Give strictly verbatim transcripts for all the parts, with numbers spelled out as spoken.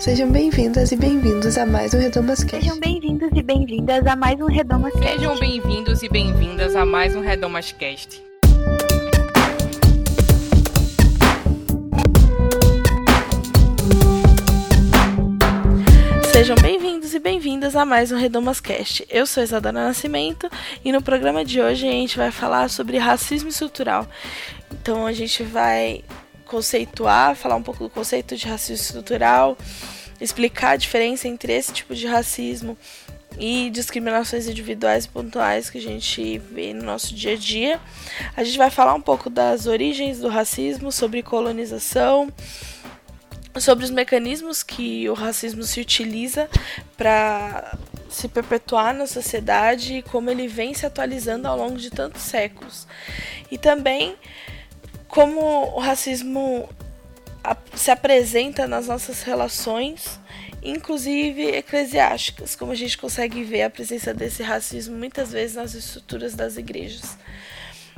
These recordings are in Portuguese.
Sejam bem-vindas e bem-vindos a mais um Redomas Cast. Sejam bem-vindos e bem-vindas a mais um Redomas Cast. Sejam bem-vindos e bem-vindas a mais um Redomas Cast. Sejam bem-vindos e bem-vindas a mais um Redomas Cast. Eu sou Isadora Nascimento e no programa de hoje a gente vai falar sobre racismo estrutural. Então a gente vai conceituar, falar um pouco do conceito de racismo estrutural, explicar a diferença entre esse tipo de racismo e discriminações individuais e pontuais que a gente vê no nosso dia a dia. A gente vai falar um pouco das origens do racismo, sobre colonização, sobre os mecanismos que o racismo se utiliza para se perpetuar na sociedade e como ele vem se atualizando ao longo de tantos séculos. E também como o racismo se apresenta nas nossas relações, inclusive eclesiásticas, como a gente consegue ver a presença desse racismo muitas vezes nas estruturas das igrejas.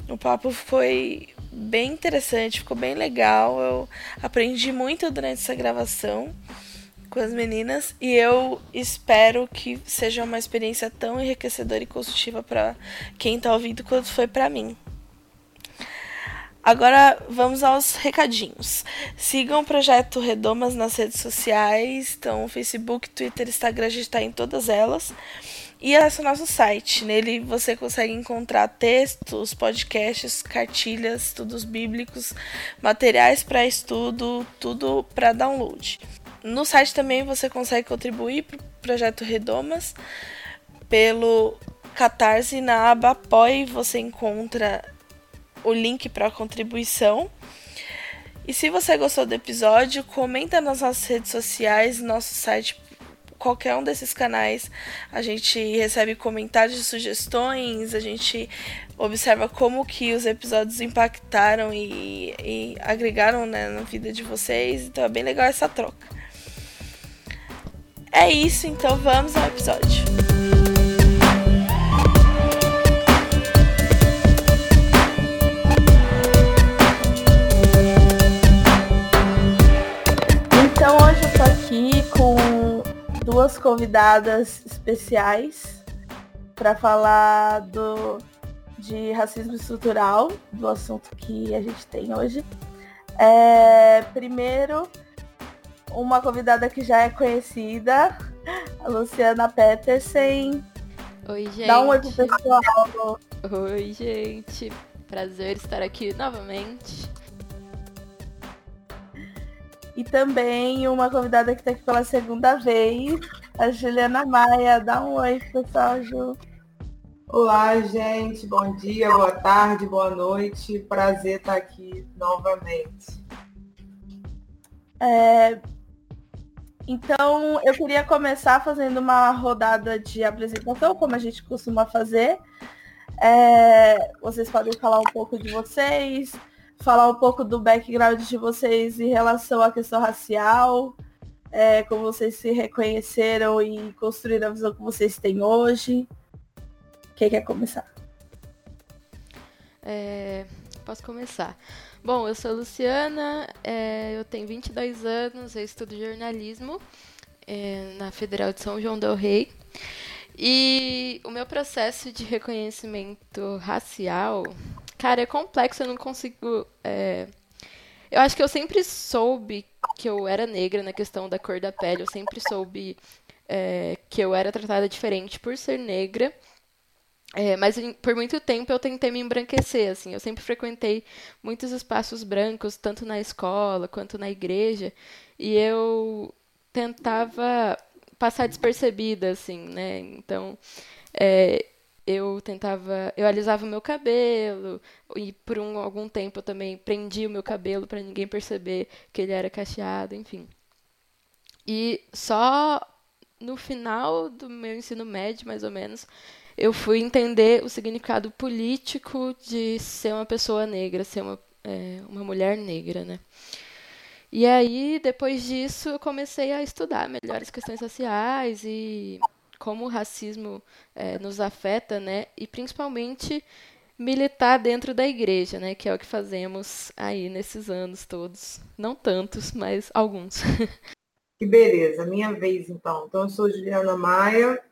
O papo foi bem interessante, ficou bem legal, eu aprendi muito durante essa gravação com as meninas e eu espero que seja uma experiência tão enriquecedora e construtiva para quem está ouvindo quanto foi para mim. Agora vamos aos recadinhos. Sigam o Projeto Redomas nas redes sociais, então Facebook, Twitter, Instagram, a gente está em todas elas. E esse é o nosso site, nele você consegue encontrar textos, podcasts, cartilhas, estudos bíblicos, materiais para estudo, tudo para download. No site também você consegue contribuir para o Projeto Redomas pelo Catarse, na aba Apoie você encontra o link para a contribuição. E se você gostou do episódio, comenta nas nossas redes sociais, no nosso site. Qualquer um desses canais, a gente recebe comentários e sugestões, a gente observa como que os episódios impactaram e, e agregaram, né, na vida de vocês, então é bem legal essa troca. É isso, então vamos ao episódio. Então hoje eu tô aqui com duas convidadas especiais para falar do, de racismo estrutural, do assunto que a gente tem hoje. É, primeiro, uma convidada que já é conhecida, a Luciana Peterson. Oi, gente. Dá um oi pro pessoal. Oi, gente. Prazer estar aqui novamente. E também uma convidada que está aqui pela segunda vez, a Juliana Maia. Dá um oi, pessoal, Ju. Olá, gente. Bom dia, boa tarde, boa noite. Prazer estar aqui novamente. É... Então, eu queria começar fazendo uma rodada de apresentação, como a gente costuma fazer. É... Vocês podem falar um pouco de vocês, falar um pouco do background de vocês em relação à questão racial, é, como vocês se reconheceram e construíram a visão que vocês têm hoje. Quem quer começar? É, posso começar. Bom, eu sou a Luciana, é, eu tenho vinte e dois anos, eu estudo jornalismo é, na Federal de São João del Rey. E o meu processo de reconhecimento racial... Cara, é complexo, eu não consigo... É... Eu acho que eu sempre soube que eu era negra na questão da cor da pele. Eu sempre soube é, que eu era tratada diferente por ser negra. É, mas por muito tempo eu tentei me embranquecer, assim. Eu sempre frequentei muitos espaços brancos, tanto na escola quanto na igreja. E eu tentava passar despercebida, assim, né? Então... É... Eu tentava, eu alisava o meu cabelo e por um, algum tempo eu também prendi o meu cabelo para ninguém perceber que ele era cacheado, enfim. E só no final do meu ensino médio, mais ou menos, eu fui entender o significado político de ser uma pessoa negra, ser uma, é, uma mulher negra, né? E aí, depois disso, eu comecei a estudar melhor as questões raciais e... como o racismo é, nos afeta, né? E principalmente militar dentro da igreja, né? Que é o que fazemos aí nesses anos todos. Não tantos, mas alguns. Que beleza, minha vez então. Então, eu sou Juliana Maia,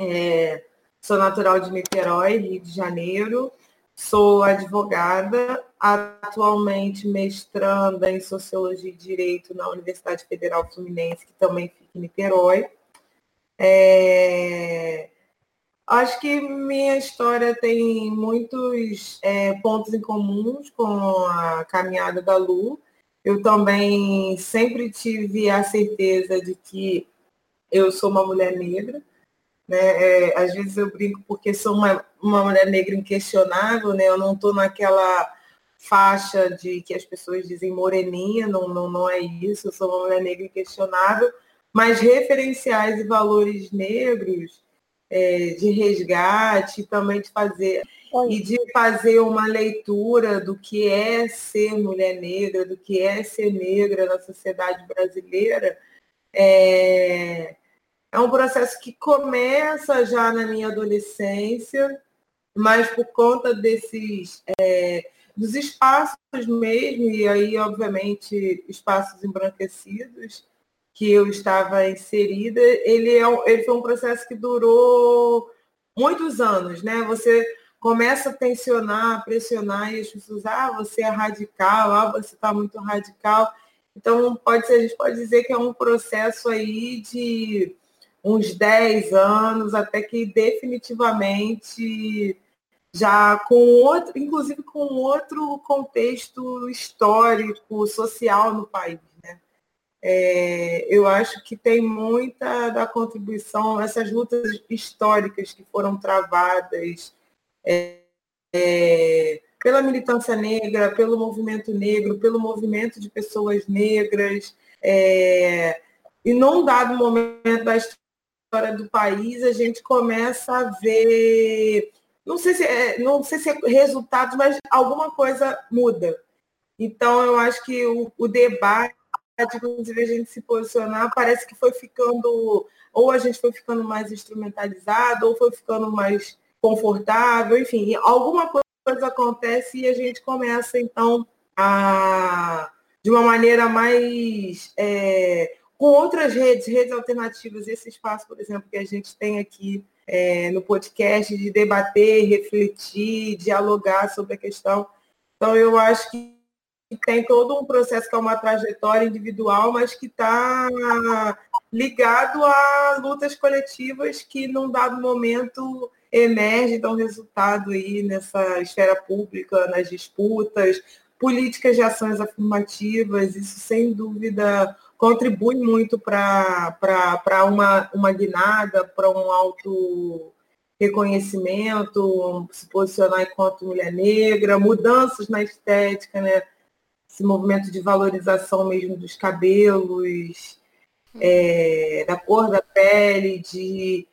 é, sou natural de Niterói, Rio de Janeiro, sou advogada, atualmente mestranda em Sociologia e Direito na Universidade Federal Fluminense, que também fica em Niterói. É, acho que minha história tem muitos é, pontos em comuns com a caminhada da Lu. Eu também sempre tive a certeza de que eu sou uma mulher negra, né? É, às vezes eu brinco porque sou uma, uma mulher negra inquestionável, né? Eu não estou naquela faixa de que as pessoas dizem moreninha, não, não, não é isso, eu sou uma mulher negra inquestionável, mas referenciais e valores negros, é, de resgate, também de fazer... E de fazer uma leitura do que é ser mulher negra, do que é ser negra na sociedade brasileira, é, é um processo que começa já na minha adolescência, mas por conta desses, é, dos espaços mesmo, e aí, obviamente, espaços embranquecidos que eu estava inserida, ele, é, ele foi um processo que durou muitos anos, né? Você... começa a tensionar, a pressionar, e as pessoas, ah, você é radical, ah, você está muito radical. Então, pode ser, a gente pode dizer que é um processo aí de uns dez anos, até que definitivamente, já com outro, inclusive com outro contexto histórico, social no país, né? É, eu acho que tem muita da contribuição, essas lutas históricas que foram travadas, É, é, pela militância negra, pelo movimento negro, pelo movimento de pessoas negras. É, e num dado momento da história do país, a gente começa a ver, não sei se é, não sei se é resultado, mas alguma coisa muda. Então, eu acho que o, o debate, inclusive a gente se posicionar, parece que foi ficando, ou a gente foi ficando mais instrumentalizado, ou foi ficando mais... confortável, enfim, alguma coisa acontece e a gente começa, então, a, de uma maneira mais... É, com outras redes, redes alternativas, esse espaço, por exemplo, que a gente tem aqui é, no podcast, de debater, refletir, dialogar sobre a questão. Então, eu acho que tem todo um processo que é uma trajetória individual, mas que está ligado a lutas coletivas que, num dado momento... emerge, dá um resultado aí nessa esfera pública, nas disputas, políticas de ações afirmativas, isso sem dúvida contribui muito para uma, uma guinada, para um auto-reconhecimento, se posicionar enquanto mulher negra, mudanças na estética, né? Esse movimento de valorização mesmo dos cabelos, é, da cor da pele, de...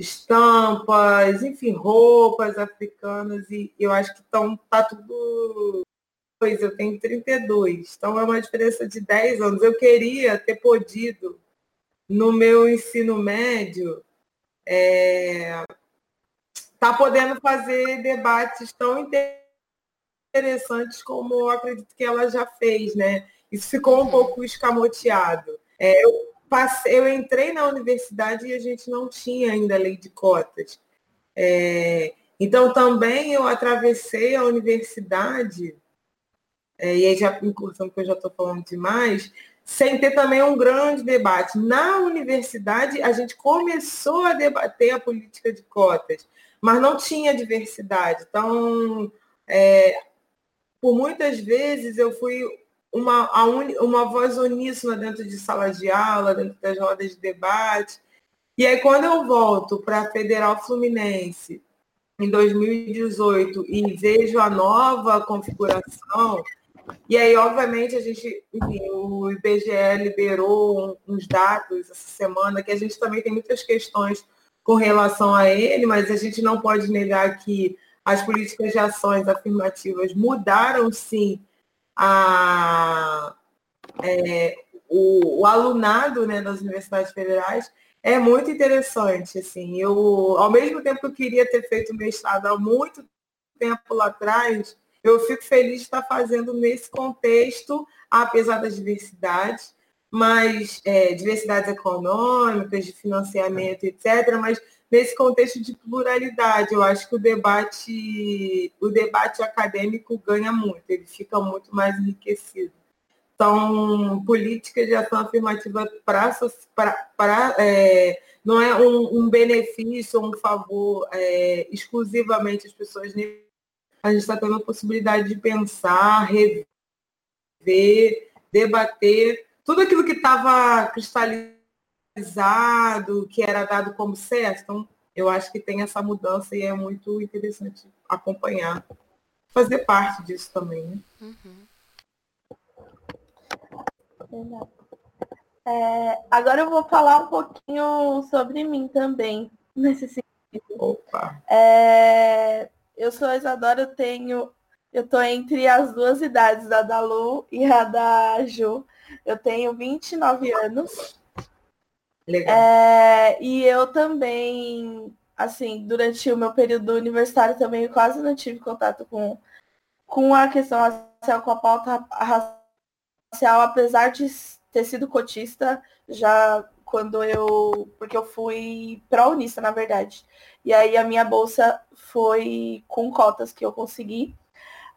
estampas, enfim, roupas africanas, e eu acho que está tudo... Pois, eu tenho trinta e dois, então é uma diferença de dez anos. Eu queria ter podido, no meu ensino médio, é, tá podendo fazer debates tão interessantes como eu acredito que ela já fez, né? Isso ficou um pouco escamoteado. É, eu, Eu entrei na universidade e a gente não tinha ainda a lei de cotas. É, então, também eu atravessei a universidade, é, e aí já me cortando que eu já estou falando demais, sem ter também um grande debate. Na universidade, a gente começou a debater a política de cotas, mas não tinha diversidade. Então, é, por muitas vezes eu fui... Uma, uma voz uníssona dentro de sala de aula, dentro das rodas de debate. E aí, quando eu volto para a Federal Fluminense em dois mil e dezoito e vejo a nova configuração, e aí, obviamente, a gente, enfim, o I B G E liberou uns dados essa semana, que a gente também tem muitas questões com relação a ele, mas a gente não pode negar que as políticas de ações afirmativas mudaram, sim, A, é, o, o alunado, né, das universidades federais. É muito interessante. Assim, eu, ao mesmo tempo que eu queria ter feito mestrado há muito tempo lá atrás, eu fico feliz de estar fazendo nesse contexto, apesar das diversidades, mais é, diversidades econômicas, de financiamento, etcétera, mas nesse contexto de pluralidade, eu acho que o debate, o debate acadêmico ganha muito, ele fica muito mais enriquecido. São políticas de ação afirmativa para... É, não é um, um benefício, um favor é, exclusivamente às pessoas negras. A gente está tendo a possibilidade de pensar, rever, debater tudo aquilo que estava cristalizado, que era dado como certo. Então, eu acho que tem essa mudança e é muito interessante acompanhar, fazer parte disso também. Né? Uhum. É, agora eu vou falar um pouquinho sobre mim também, nesse sentido. Opa! É, eu sou a Isadora, eu tenho, eu tô entre as duas idades, a da Lu e a da Ju. Eu tenho vinte e nove anos. Legal. É, e eu também, assim, durante o meu período universitário também eu quase não tive contato com, com a questão racial, com a pauta racial. Racial, apesar de ter sido cotista, já quando eu... Porque eu fui pró-unista, na verdade. E aí a minha bolsa foi com cotas que eu consegui.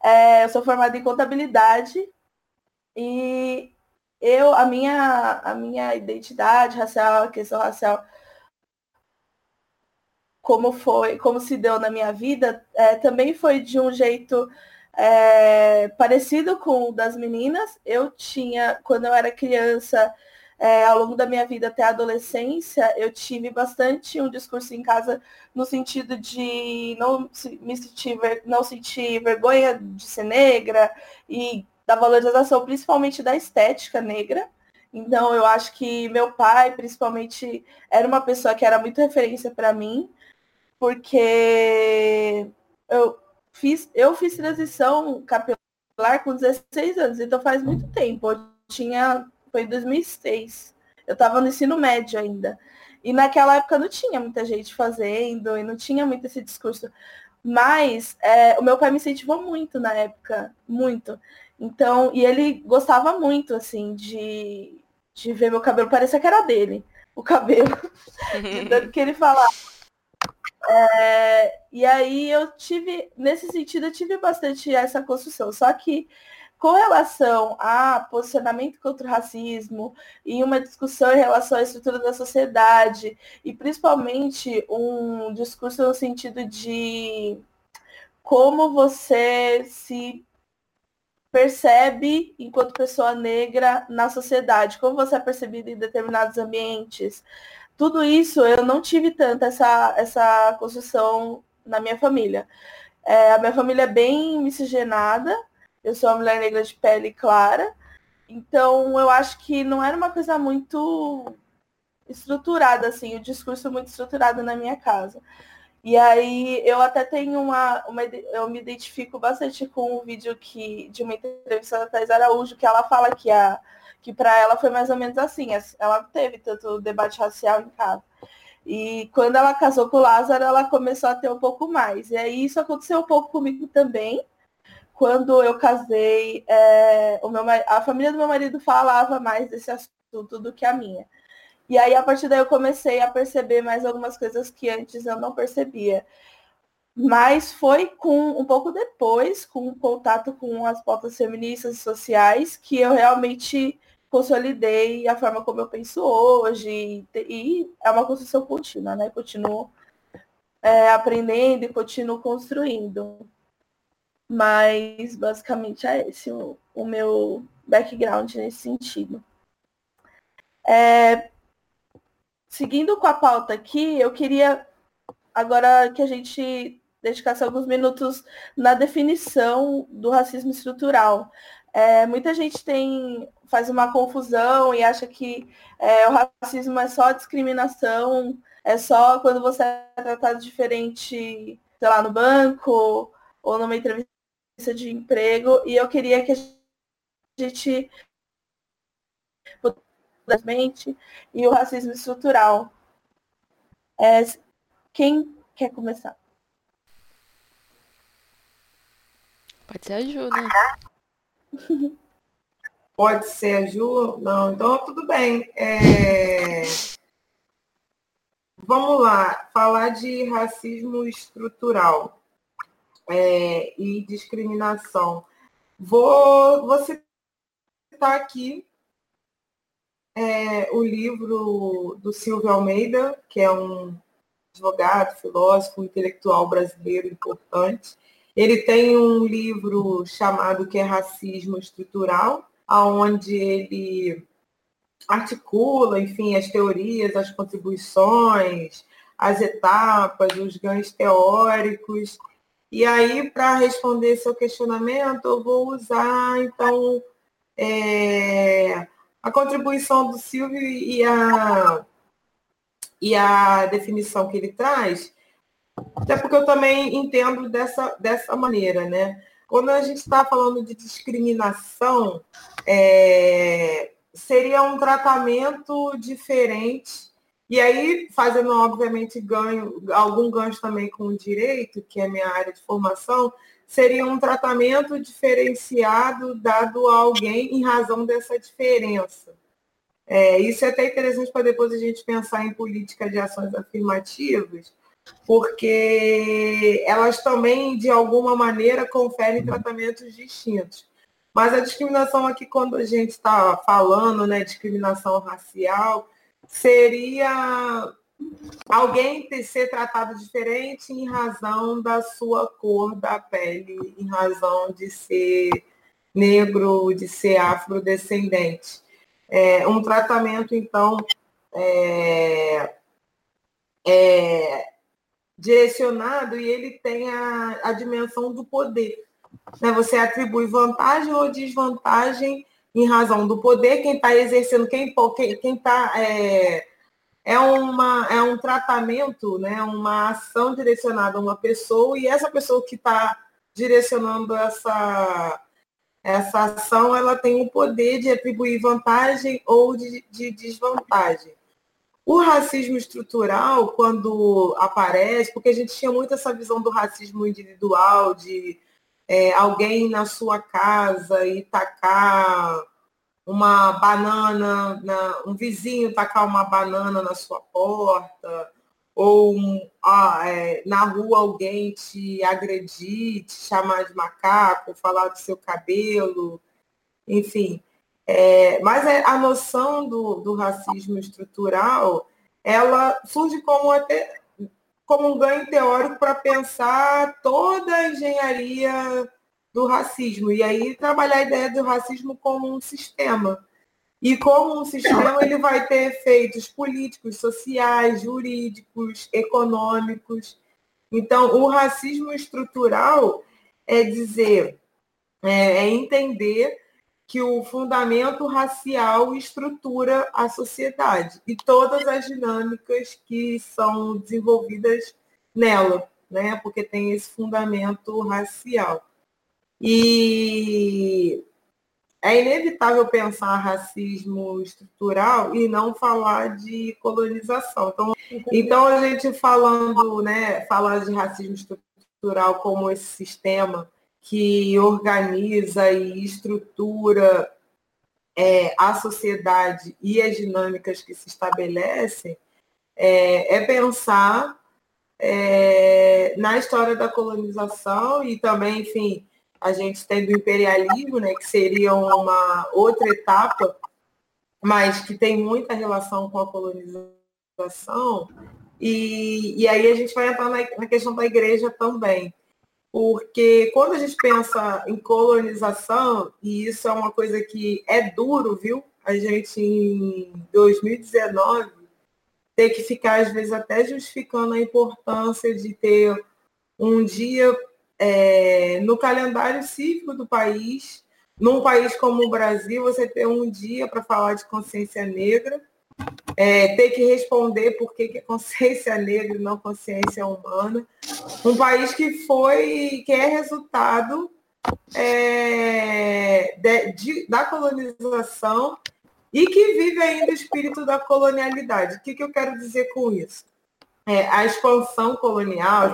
É, eu sou formada em contabilidade e eu, a, minha, a minha identidade racial, a questão racial, como, foi, como se deu na minha vida, é, também foi de um jeito... É, parecido com o das meninas. Eu tinha, quando eu era criança, é, ao longo da minha vida até a adolescência, eu tive bastante um discurso em casa no sentido de não me sentir, não sentir vergonha de ser negra e da valorização principalmente da estética negra. Então eu acho que meu pai principalmente era uma pessoa que era muito referência para mim, porque eu Fiz, eu fiz transição capilar com dezesseis anos, então faz muito tempo. Eu tinha, foi em dois mil e seis, eu estava no ensino médio ainda. E naquela época não tinha muita gente fazendo e não tinha muito esse discurso. Mas é, o meu pai me incentivou muito na época, muito. Então, e ele gostava muito, assim, de, de ver meu cabelo. Parecia que era dele, o cabelo. Tanto que ele falava... É, e aí eu tive, nesse sentido, eu tive bastante essa construção. Só que com relação a posicionamento contra o racismo e uma discussão em relação à estrutura da sociedade e principalmente um discurso no sentido de como você se percebe enquanto pessoa negra na sociedade, como você é percebido em determinados ambientes. Tudo isso, eu não tive tanto essa, essa construção na minha família. É, a minha família é bem miscigenada, eu sou uma mulher negra de pele clara, então eu acho que não era uma coisa muito estruturada, assim, o discurso muito estruturado na minha casa. E aí eu até tenho uma, uma eu me identifico bastante com um vídeo que, de uma entrevista da Thais Araújo, que ela fala que a... que para ela foi mais ou menos assim, ela não teve tanto debate racial em casa. E quando ela casou com o Lázaro, ela começou a ter um pouco mais. E aí isso aconteceu um pouco comigo também. Quando eu casei, é, o meu, a família do meu marido falava mais desse assunto do que a minha. E aí, a partir daí, eu comecei a perceber mais algumas coisas que antes eu não percebia. Mas foi com um pouco depois, com o contato com as pautas feministas e sociais, que eu realmente... consolidei a forma como eu penso hoje, e é uma construção contínua, né? Continuo é, aprendendo e continuo construindo. Mas, basicamente, é esse o, o meu background nesse sentido. É, seguindo com a pauta aqui, eu queria agora que a gente dedicasse alguns minutos na definição do racismo estrutural. É, muita gente tem, faz uma confusão e acha que é, o racismo é só discriminação, é só quando você é tratado diferente, sei lá, no banco ou numa entrevista de emprego. E eu queria que a gente pudesse mente e o racismo estrutural. É, quem quer começar? Pode ser ajuda. Pode ser a Ju? Não, então tudo bem. É... Vamos lá, falar de racismo estrutural é... e discriminação. Vou, Vou citar aqui é... o livro do Silvio Almeida, que é um advogado, filósofo, intelectual brasileiro importante. Ele tem um livro chamado que é Racismo Estrutural, onde ele articula, enfim, as teorias, as contribuições, as etapas, os ganhos teóricos. E aí, para responder seu questionamento, eu vou usar, então, é, a contribuição do Silvio e a, e a definição que ele traz, até porque eu também entendo dessa, dessa maneira, né? Quando a gente está falando de discriminação, é, seria um tratamento diferente, e aí fazendo, obviamente, ganho, algum ganho também com o direito, que é a minha área de formação, seria um tratamento diferenciado dado a alguém em razão dessa diferença. É, isso é até interessante para depois a gente pensar em política de ações afirmativas, porque elas também, de alguma maneira, conferem tratamentos distintos. Mas a discriminação aqui, quando a gente está falando, né, discriminação racial, seria alguém ser tratado diferente em razão da sua cor da pele, em razão de ser negro, de ser afrodescendente. É, um tratamento, então, é, é, direcionado, e ele tem a, a dimensão do poder. Né? Você atribui vantagem ou desvantagem em razão do poder, quem está exercendo, quem quem está... É, é, uma, é um tratamento, né? Uma ação direcionada a uma pessoa, e essa pessoa que está direcionando essa, essa ação, ela tem o poder de atribuir vantagem ou de, de desvantagem. O racismo estrutural, quando aparece, porque a gente tinha muito essa visão do racismo individual, de é, alguém na sua casa e tacar uma banana, na, um vizinho tacar uma banana na sua porta, ou ah, é, na rua alguém te agredir, te chamar de macaco, falar do seu cabelo, enfim... É, mas a noção do, do racismo estrutural, ela surge como, até, como um ganho teórico para pensar toda a engenharia do racismo, e aí trabalhar a ideia do racismo como um sistema. E como um sistema, ele vai ter efeitos políticos, sociais, jurídicos, econômicos. Então, o racismo estrutural é dizer, é, é entender... que o fundamento racial estrutura a sociedade e todas as dinâmicas que são desenvolvidas nela, né? Porque tem esse fundamento racial. E é inevitável pensar racismo estrutural e não falar de colonização. Então, então a gente falando, né, falar de racismo estrutural como esse sistema que organiza e estrutura é, a sociedade e as dinâmicas que se estabelecem, é, é pensar é, na história da colonização e também, enfim, a gente tem do imperialismo, né, que seria uma outra etapa, mas que tem muita relação com a colonização. E, e aí a gente vai entrar na, na questão da igreja também. Porque quando a gente pensa em colonização, e isso é uma coisa que é duro, viu? A gente, em dois mil e dezenove, tem que ficar, às vezes, até justificando a importância de ter um dia é, no calendário cívico do país, num país como o Brasil, você ter um dia para falar de consciência negra, É, ter que responder por que é consciência negra e não consciência humana. Um país que foi, que é resultado é, de, de, da colonização e que vive ainda o espírito da colonialidade. O que, que eu quero dizer com isso? É, a expansão colonial, a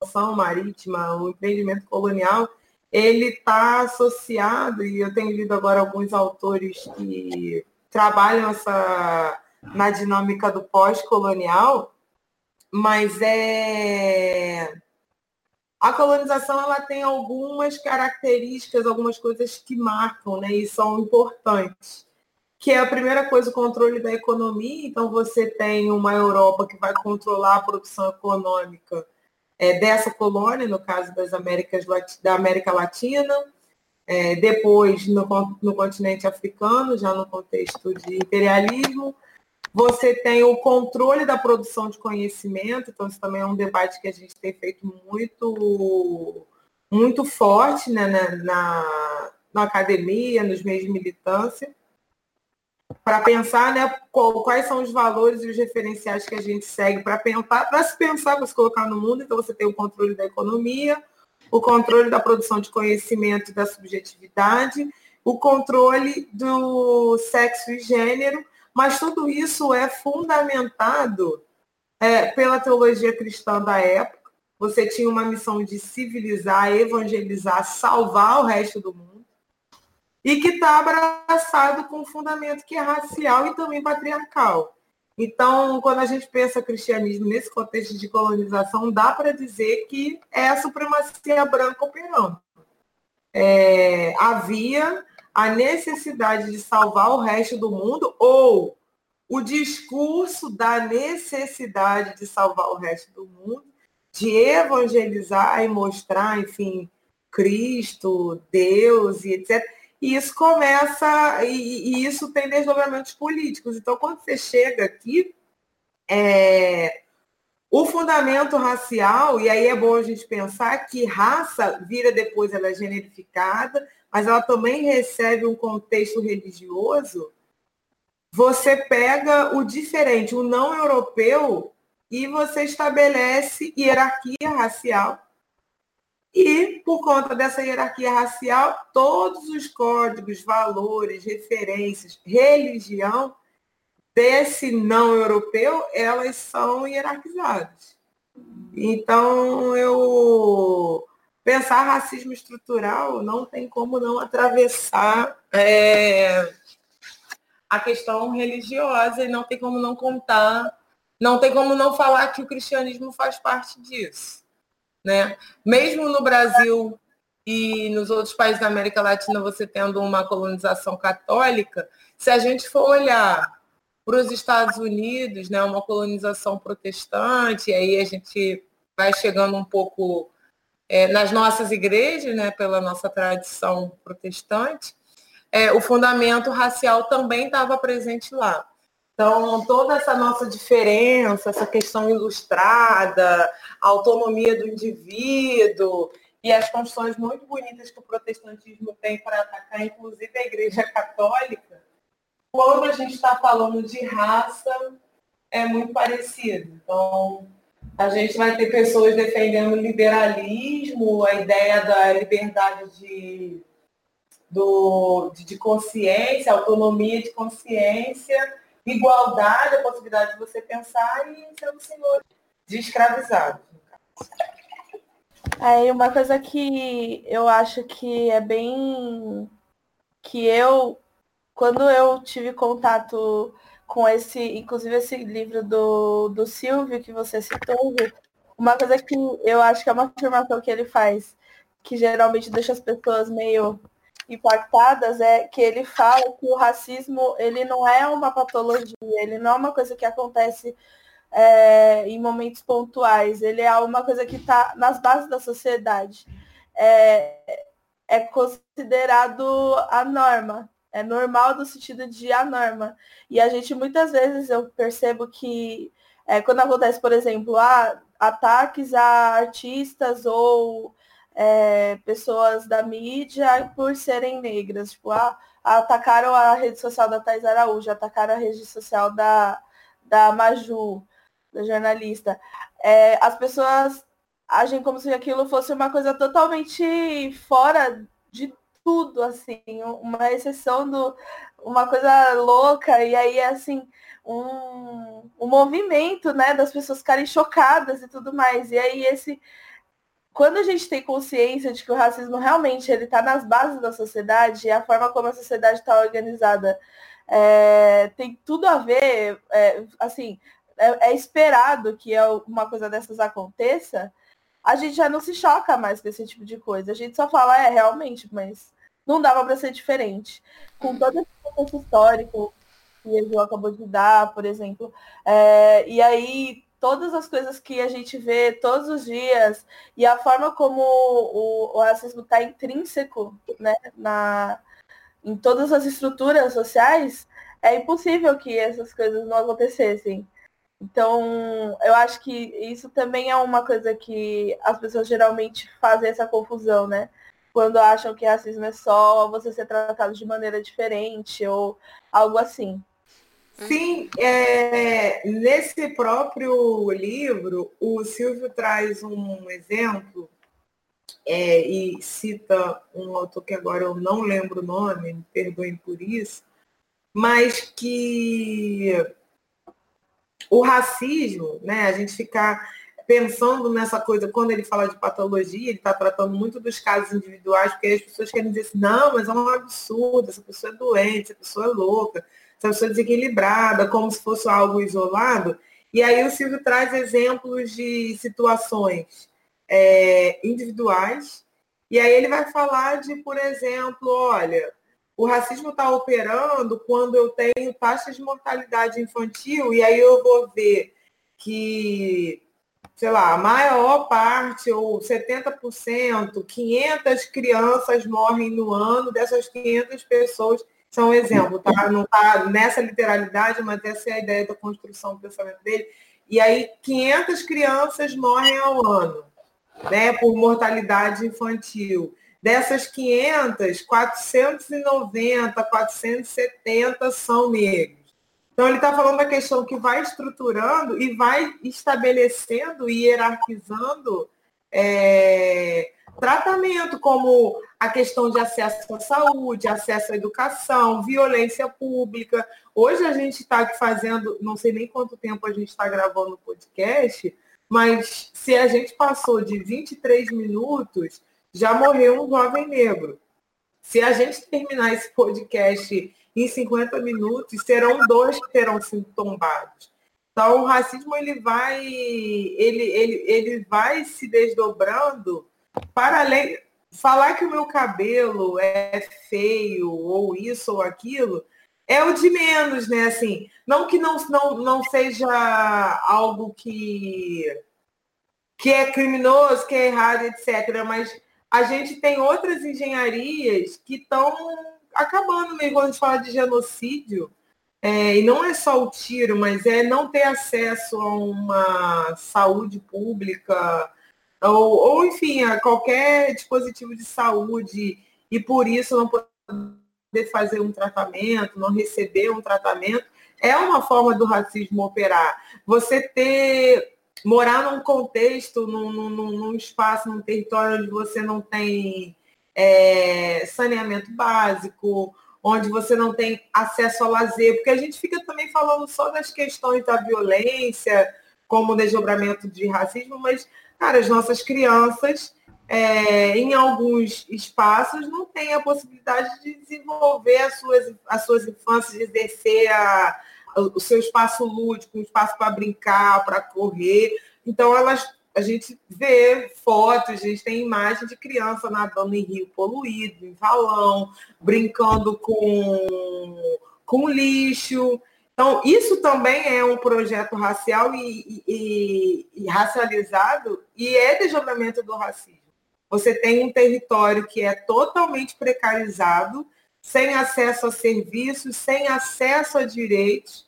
expansão marítima, o empreendimento colonial, ele está associado, e eu tenho lido agora alguns autores que trabalham essa, na dinâmica do pós-colonial, mas é... a colonização ela tem algumas características, algumas coisas que marcam, né, e são importantes, que é a primeira coisa, o controle da economia. Então você tem uma Europa que vai controlar a produção econômica é, dessa colônia, no caso das Américas, da América Latina, é, depois no, no continente africano, já no contexto de imperialismo. Você tem o controle da produção de conhecimento, então isso também é um debate que a gente tem feito muito, muito forte, né, na, na, na academia, nos meios de militância, para pensar, né, qual, quais são os valores e os referenciais que a gente segue para se pensar, para se colocar no mundo. Então você tem o controle da economia, o controle da produção de conhecimento e da subjetividade, o controle do sexo e gênero, mas tudo isso é fundamentado é, pela teologia cristã da época. Você tinha uma missão de civilizar, evangelizar, salvar o resto do mundo, e que está abraçado com um fundamento que é racial e também patriarcal. Então, quando a gente pensa cristianismo nesse contexto de colonização, dá para dizer que é a supremacia branca operando. É, havia... a necessidade de salvar o resto do mundo, ou o discurso da necessidade de salvar o resto do mundo, de evangelizar e mostrar, enfim, Cristo, Deus e etcétera. E isso começa, e, e isso tem desdobramentos políticos. Então, quando você chega aqui, é, o fundamento racial, e aí é bom a gente pensar que raça vira depois, ela é generificada, mas ela também recebe um contexto religioso. Você pega o diferente, o não europeu, e você estabelece hierarquia racial. E, por conta dessa hierarquia racial, todos os códigos, valores, referências, religião desse não europeu, elas são hierarquizadas. Então, eu... pensar racismo estrutural não tem como não atravessar é, a questão religiosa, e não tem como não contar, não tem como não falar que o cristianismo faz parte disso, né? Mesmo no Brasil e nos outros países da América Latina, você tendo uma colonização católica, se a gente for olhar para os Estados Unidos, né, uma colonização protestante, e aí a gente vai chegando um pouco... É, nas nossas igrejas, né, pela nossa tradição protestante, é, o fundamento racial também estava presente lá. Então, toda essa nossa diferença, essa questão ilustrada, a autonomia do indivíduo e as construções muito bonitas que o protestantismo tem para atacar, inclusive a Igreja Católica, quando a gente está falando de raça, é muito parecido. Então... a gente vai ter pessoas defendendo o liberalismo, a ideia da liberdade de, do, de, de consciência, autonomia de consciência, igualdade, a possibilidade de você pensar e ser um senhor de escravizado. Aí uma coisa que eu acho que é bem... que eu, quando eu tive contato... com esse, inclusive esse livro do, do Silvio, que você citou, uma coisa que eu acho que é uma afirmação que ele faz, que geralmente deixa as pessoas meio impactadas, é que ele fala que o racismo, ele não é uma patologia, ele não é uma coisa que acontece é, em momentos pontuais, ele é uma coisa que está nas bases da sociedade. É, é considerado a norma. É normal no sentido de a norma. E a gente, muitas vezes, eu percebo que é, quando acontece, por exemplo, ah, ataques a artistas ou é, pessoas da mídia por serem negras. Tipo, ah, atacaram a rede social da Thais Araújo, atacaram a rede social da, da Maju, da jornalista. É, as pessoas agem como se aquilo fosse uma coisa totalmente fora de tudo, assim, uma exceção do, uma coisa louca, e aí, assim, um, um movimento, né, das pessoas ficarem chocadas e tudo mais, e aí esse, Quando a gente tem consciência de que o racismo realmente está nas bases da sociedade, e a forma como a sociedade está organizada é, tem tudo a ver, é, assim, é, é esperado que uma coisa dessas aconteça, a gente já não se choca mais com esse tipo de coisa. A gente só fala, é, realmente, mas não dava para ser diferente. Com todo esse contexto histórico que a Ju acabou de dar, por exemplo, é, e aí... todas as coisas que a gente vê todos os dias e a forma como o, o racismo está intrínseco, né, na, em todas as estruturas sociais, é impossível que essas coisas não acontecessem. Então, eu acho que isso também é uma coisa que as pessoas geralmente fazem essa confusão, né? Quando acham que racismo é só você ser tratado de maneira diferente ou algo assim. Sim, é, nesse próprio livro, o Silvio traz um exemplo é, e cita um autor que agora eu não lembro o nome, me perdoem por isso, mas que o racismo, né, a gente ficar pensando nessa coisa, quando ele fala de patologia, ele está tratando muito dos casos individuais, porque as pessoas querem dizer assim, não, mas é um absurdo, essa pessoa é doente, essa pessoa é louca, essa pessoa desequilibrada, como se fosse algo isolado. E aí o Silvio traz exemplos de situações é, individuais. E aí ele vai falar de, por exemplo, olha, o racismo está operando quando eu tenho taxas de mortalidade infantil, e aí eu vou ver que, sei lá, a maior parte, ou setenta por cento, quinhentas crianças morrem no ano, dessas quinhentas pessoas... Isso é um exemplo, tá? Não está nessa literalidade, mas essa é a ideia da construção do pensamento dele. E aí, quinhentas crianças morrem ao ano, né, por mortalidade infantil. Dessas quinhentas, quatrocentos e noventa, quatrocentos e setenta são negros. Então, ele está falando da questão que vai estruturando e vai estabelecendo e hierarquizando é, tratamento como... a questão de acesso à saúde, acesso à educação, violência pública. Hoje a gente está aqui fazendo, não sei nem quanto tempo a gente está gravando o podcast, mas se a gente passou de vinte e três minutos, já morreu um jovem negro. Se a gente terminar esse podcast em cinquenta minutos, serão dois que terão sido tombados. Então, o racismo ele vai, ele, ele, ele vai se desdobrando para além... Falar que o meu cabelo é feio ou isso ou aquilo é o de menos, né? Assim, não que não, não, não seja algo que, que é criminoso, que é errado, etcétera. Mas a gente tem outras engenharias que estão acabando mesmo. Quando a gente fala de genocídio, é, e não é só o tiro, mas é não ter acesso a uma saúde pública, Ou, ou, enfim, a qualquer dispositivo de saúde e, por isso, não poder fazer um tratamento, não receber um tratamento, é uma forma do racismo operar. Você ter, morar num contexto, num, num, num espaço, num território onde você não tem é, saneamento básico, onde você não tem acesso a lazer, porque a gente fica também falando só das questões da violência, como desdobramento de racismo, mas... Cara, as nossas crianças, é, em alguns espaços, não têm a possibilidade de desenvolver as suas, as suas infâncias, de exercer a, o seu espaço lúdico, um espaço para brincar, para correr. Então, elas, a gente vê fotos, a gente tem imagem de criança nadando em rio poluído, em valão, brincando com, com lixo. Então, isso também é um projeto racial e, e, e racializado e é desdobramento do racismo. Você tem um território que é totalmente precarizado, sem acesso a serviços, sem acesso a direitos,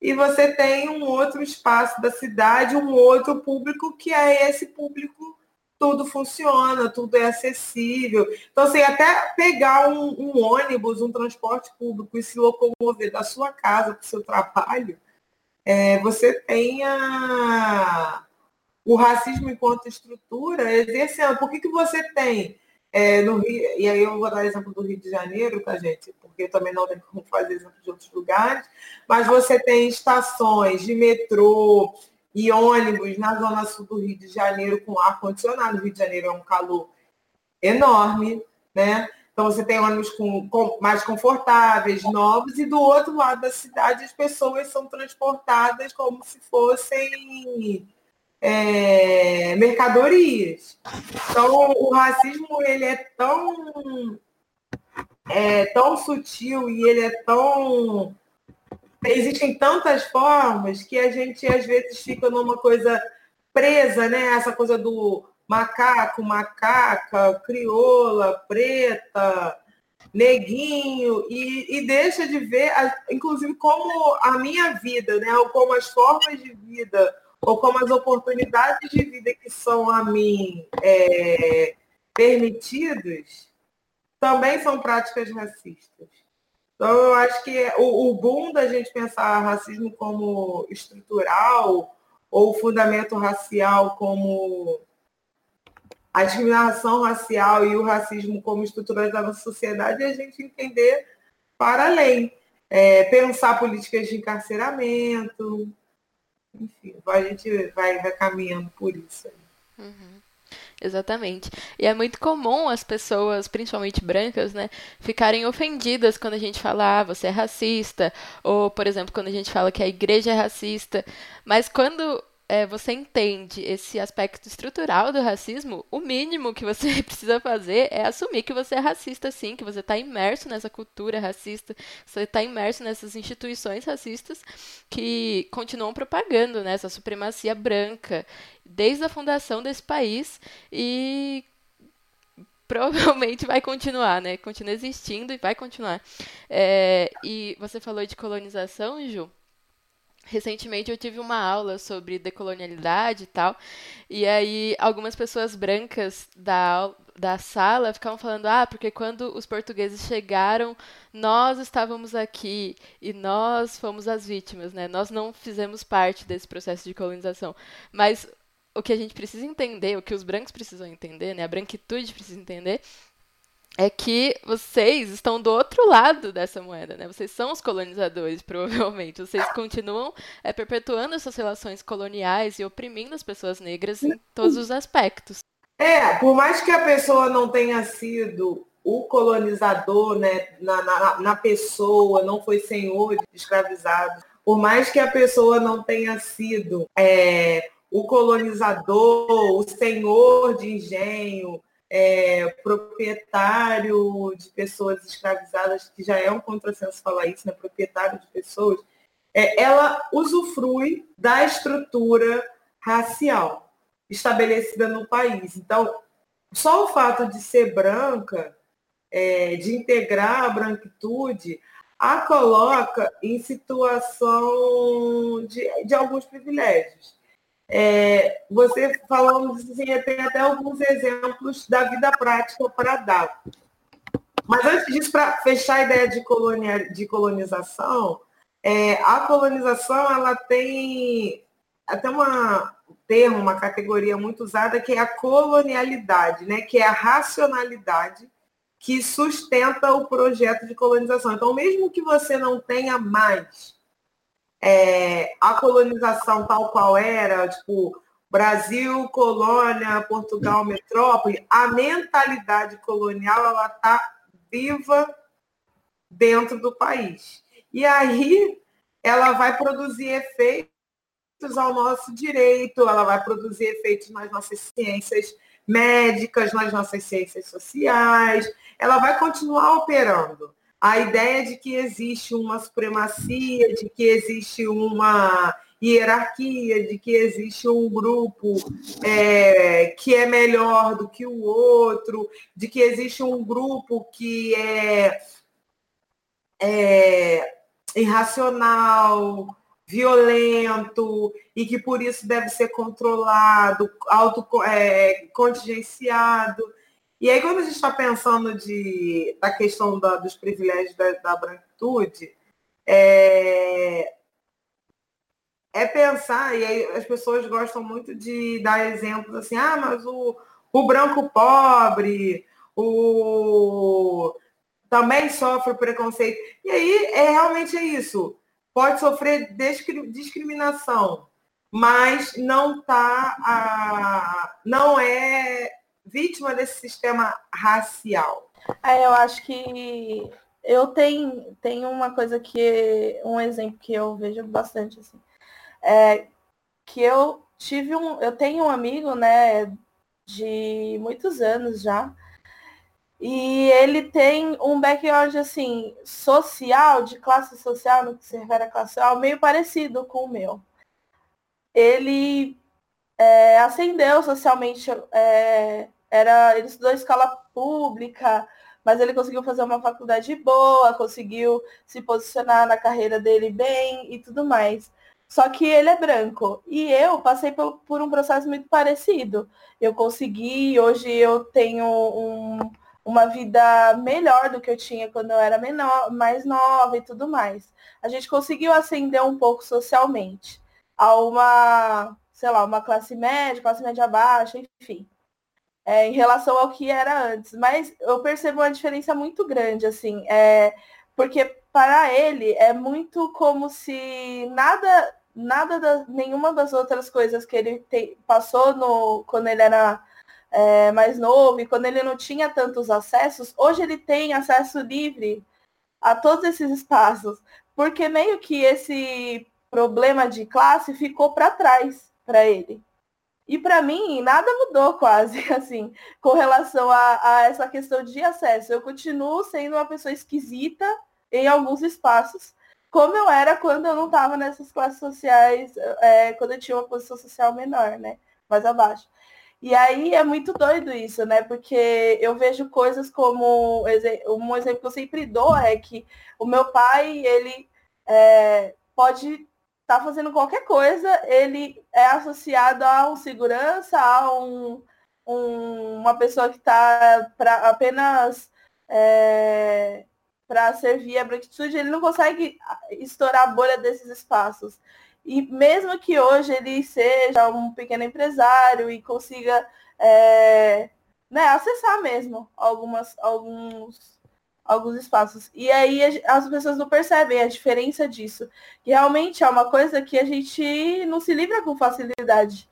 e você tem um outro espaço da cidade, um outro público, que é esse público, tudo funciona, tudo é acessível. Então, assim, até pegar um, um ônibus, um transporte público e se locomover da sua casa para o seu trabalho, é, você tem a, o racismo enquanto estrutura exercendo. Por que, que você tem é, no Rio, e aí eu vou dar exemplo do Rio de Janeiro, tá, gente? Porque eu também não tenho como fazer exemplo de outros lugares, mas você tem estações de metrô, e ônibus na zona sul do Rio de Janeiro com ar-condicionado. O Rio de Janeiro é um calor enorme, né? Então, você tem ônibus com, com, mais confortáveis, novos, e do outro lado da cidade as pessoas são transportadas como se fossem é, mercadorias. Então, o racismo ele é tão, é tão sutil e ele é tão... Existem tantas formas que a gente, às vezes, fica numa coisa presa, né? Essa coisa do macaco, macaca, crioula, preta, neguinho, e, e deixa de ver, inclusive, como a minha vida, né? Ou como as formas de vida, ou como as oportunidades de vida que são a mim é, permitidas, também são práticas racistas. Então, eu acho que o, o boom da gente pensar racismo como estrutural ou fundamento racial como a discriminação racial e o racismo como estruturais da nossa sociedade é a gente entender para além. É, pensar políticas de encarceramento, enfim, a gente vai, vai caminhando por isso. Uhum. Exatamente. E é muito comum as pessoas, principalmente brancas, né, ficarem ofendidas quando a gente fala, ah, você é racista, ou, por exemplo, quando a gente fala que a igreja é racista. Mas quando é, você entende esse aspecto estrutural do racismo, o mínimo que você precisa fazer é assumir que você é racista, sim, que você está imerso nessa cultura racista, você está imerso nessas instituições racistas que continuam propagando, né, essa supremacia branca desde a fundação desse país e provavelmente vai continuar, né? Continua existindo e vai continuar. É, e você falou de colonização, Ju? Recentemente eu tive uma aula sobre decolonialidade e tal, e aí algumas pessoas brancas da, da sala ficavam falando, ah, porque quando os portugueses chegaram, nós estávamos aqui e nós fomos as vítimas, né? Nós não fizemos parte desse processo de colonização, mas... O que a gente precisa entender, o que os brancos precisam entender, né? A branquitude precisa entender, é que vocês estão do outro lado dessa moeda, né? Vocês são os colonizadores, provavelmente. Vocês continuam é, perpetuando essas relações coloniais e oprimindo as pessoas negras em todos os aspectos. É, por mais que a pessoa não tenha sido o colonizador, né? Na, na, na pessoa, não foi senhor de escravizados. Por mais que a pessoa não tenha sido... É, o colonizador, o senhor de engenho, é, proprietário de pessoas escravizadas, que já é um contrassenso falar isso, né? Proprietário de pessoas, é, ela usufrui da estrutura racial estabelecida no país. Então, só o fato de ser branca, é, de integrar a branquitude, a coloca em situação de, de alguns privilégios. É, você falando disso, assim, tem até alguns exemplos da vida prática para dar. Mas antes disso, para fechar a ideia de, colonia, de colonização, é, a colonização ela tem até uma, um termo, uma categoria muito usada, que é a colonialidade, né? Que é a racionalidade que sustenta o projeto de colonização. Então, mesmo que você não tenha mais... É, a colonização tal qual era, tipo, Brasil, colônia, Portugal, metrópole, a mentalidade colonial, ela está viva dentro do país. E aí, ela vai produzir efeitos ao nosso direito, ela vai produzir efeitos nas nossas ciências médicas, nas nossas ciências sociais, ela vai continuar operando. A ideia de que existe uma supremacia, de que existe uma hierarquia, de que existe um grupo é, que é melhor do que o outro, de que existe um grupo que é, é irracional, violento, e que por isso deve ser controlado, auto, é, contingenciado. E aí, quando a gente está pensando de, da questão da, dos privilégios da, da branquitude, é, é pensar, e aí as pessoas gostam muito de dar exemplos assim, ah, mas o, o branco pobre, o, também sofre preconceito. E aí, é, realmente é isso, pode sofrer discriminação, mas não, tá a, não é vítima desse sistema racial. É, eu acho que eu tenho, tenho uma coisa que, um exemplo que eu vejo bastante, assim, é que eu tive um, eu tenho um amigo, né, de muitos anos já, e ele tem um background, assim, social, de classe social, no que se refere à classe social, meio parecido com o meu. Ele é, ascendeu socialmente, é, era, ele estudou em escola pública, mas ele conseguiu fazer uma faculdade boa, conseguiu se posicionar na carreira dele bem e tudo mais. Só que ele é branco. E eu passei por, por um processo muito parecido. Eu consegui, hoje eu tenho um, uma vida melhor do que eu tinha quando eu era menor, mais nova e tudo mais. A gente conseguiu ascender um pouco socialmente a uma, sei lá, uma classe média, classe média baixa, enfim. É, em relação ao que era antes. Mas eu percebo uma diferença muito grande, assim. É, porque para ele é muito como se nada, nada da, nenhuma das outras coisas que ele te, passou no, quando ele era é, mais novo e quando ele não tinha tantos acessos, hoje ele tem acesso livre a todos esses espaços. Porque meio que esse problema de classe ficou para trás para ele. E para mim, nada mudou quase, assim, com relação a, a essa questão de acesso. Eu continuo sendo uma pessoa esquisita em alguns espaços, como eu era quando eu não estava nessas classes sociais, é, quando eu tinha uma posição social menor, né? Mais abaixo. E aí é muito doido isso, né? Porque eu vejo coisas como... Um exemplo que eu sempre dou é que o meu pai, ele é, pode... tá fazendo qualquer coisa, ele é associado a um segurança, a um, um, uma pessoa que está apenas é, para servir a branquitude, ele não consegue estourar a bolha desses espaços. E mesmo que hoje ele seja um pequeno empresário e consiga é, né, acessar mesmo algumas, alguns... alguns espaços. E aí as pessoas não percebem a diferença disso. E realmente é uma coisa que a gente não se livra com facilidade.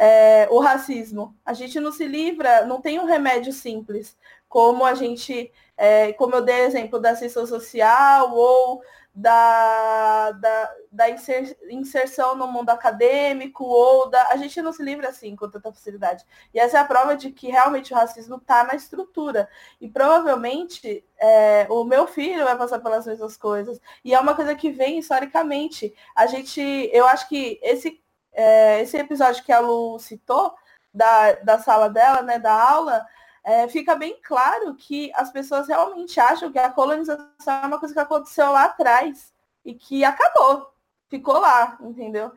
É, o racismo. A gente não se livra, não tem um remédio simples. Como a gente, é, como eu dei exemplo da assistência social ou da, da, da inser, inserção no mundo acadêmico, ou da. A gente não se livra assim com tanta facilidade. E essa é a prova de que realmente o racismo está na estrutura. E provavelmente é, o meu filho vai passar pelas mesmas coisas. E é uma coisa que vem historicamente. A gente, eu acho que esse, é, esse episódio que a Lu citou, da, da sala dela, né, da aula. É, fica bem claro que as pessoas realmente acham que a colonização é uma coisa que aconteceu lá atrás e que acabou, ficou lá, entendeu?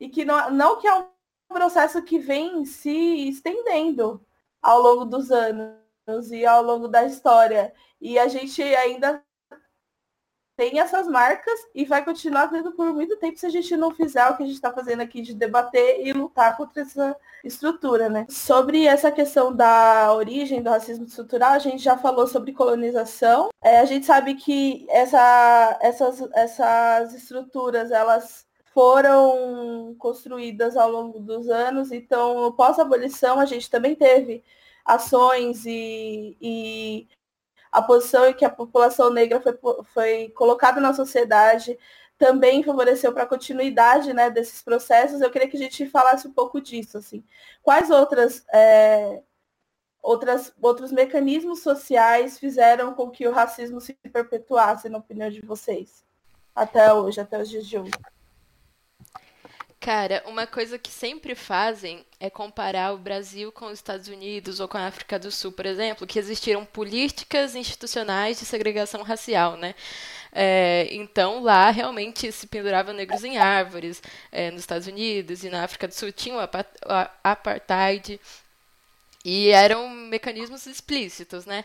E que não, não que é um processo que vem se estendendo ao longo dos anos e ao longo da história. E a gente ainda tem essas marcas e vai continuar tendo por muito tempo se a gente não fizer o que a gente está fazendo aqui de debater e lutar contra essa estrutura, né? Sobre essa questão da origem do racismo estrutural, a gente já falou sobre colonização. É, a gente sabe que essa, essas, essas estruturas, elas foram construídas ao longo dos anos, então, pós-abolição, a gente também teve ações e... e a posição em que a população negra foi, foi colocada na sociedade também favoreceu para a continuidade, né, desses processos. Eu queria que a gente falasse um pouco disso. Assim. Quais outras, é, outras, outros mecanismos sociais fizeram com que o racismo se perpetuasse, na opinião de vocês, até hoje, até os dias de hoje? Cara, uma coisa que sempre fazem é comparar o Brasil com os Estados Unidos ou com a África do Sul, por exemplo, que existiram políticas institucionais de segregação racial, né? É, então, lá, realmente, se penduravam negros em árvores, é, nos Estados Unidos e na África do Sul tinham apartheid, e eram mecanismos explícitos, né?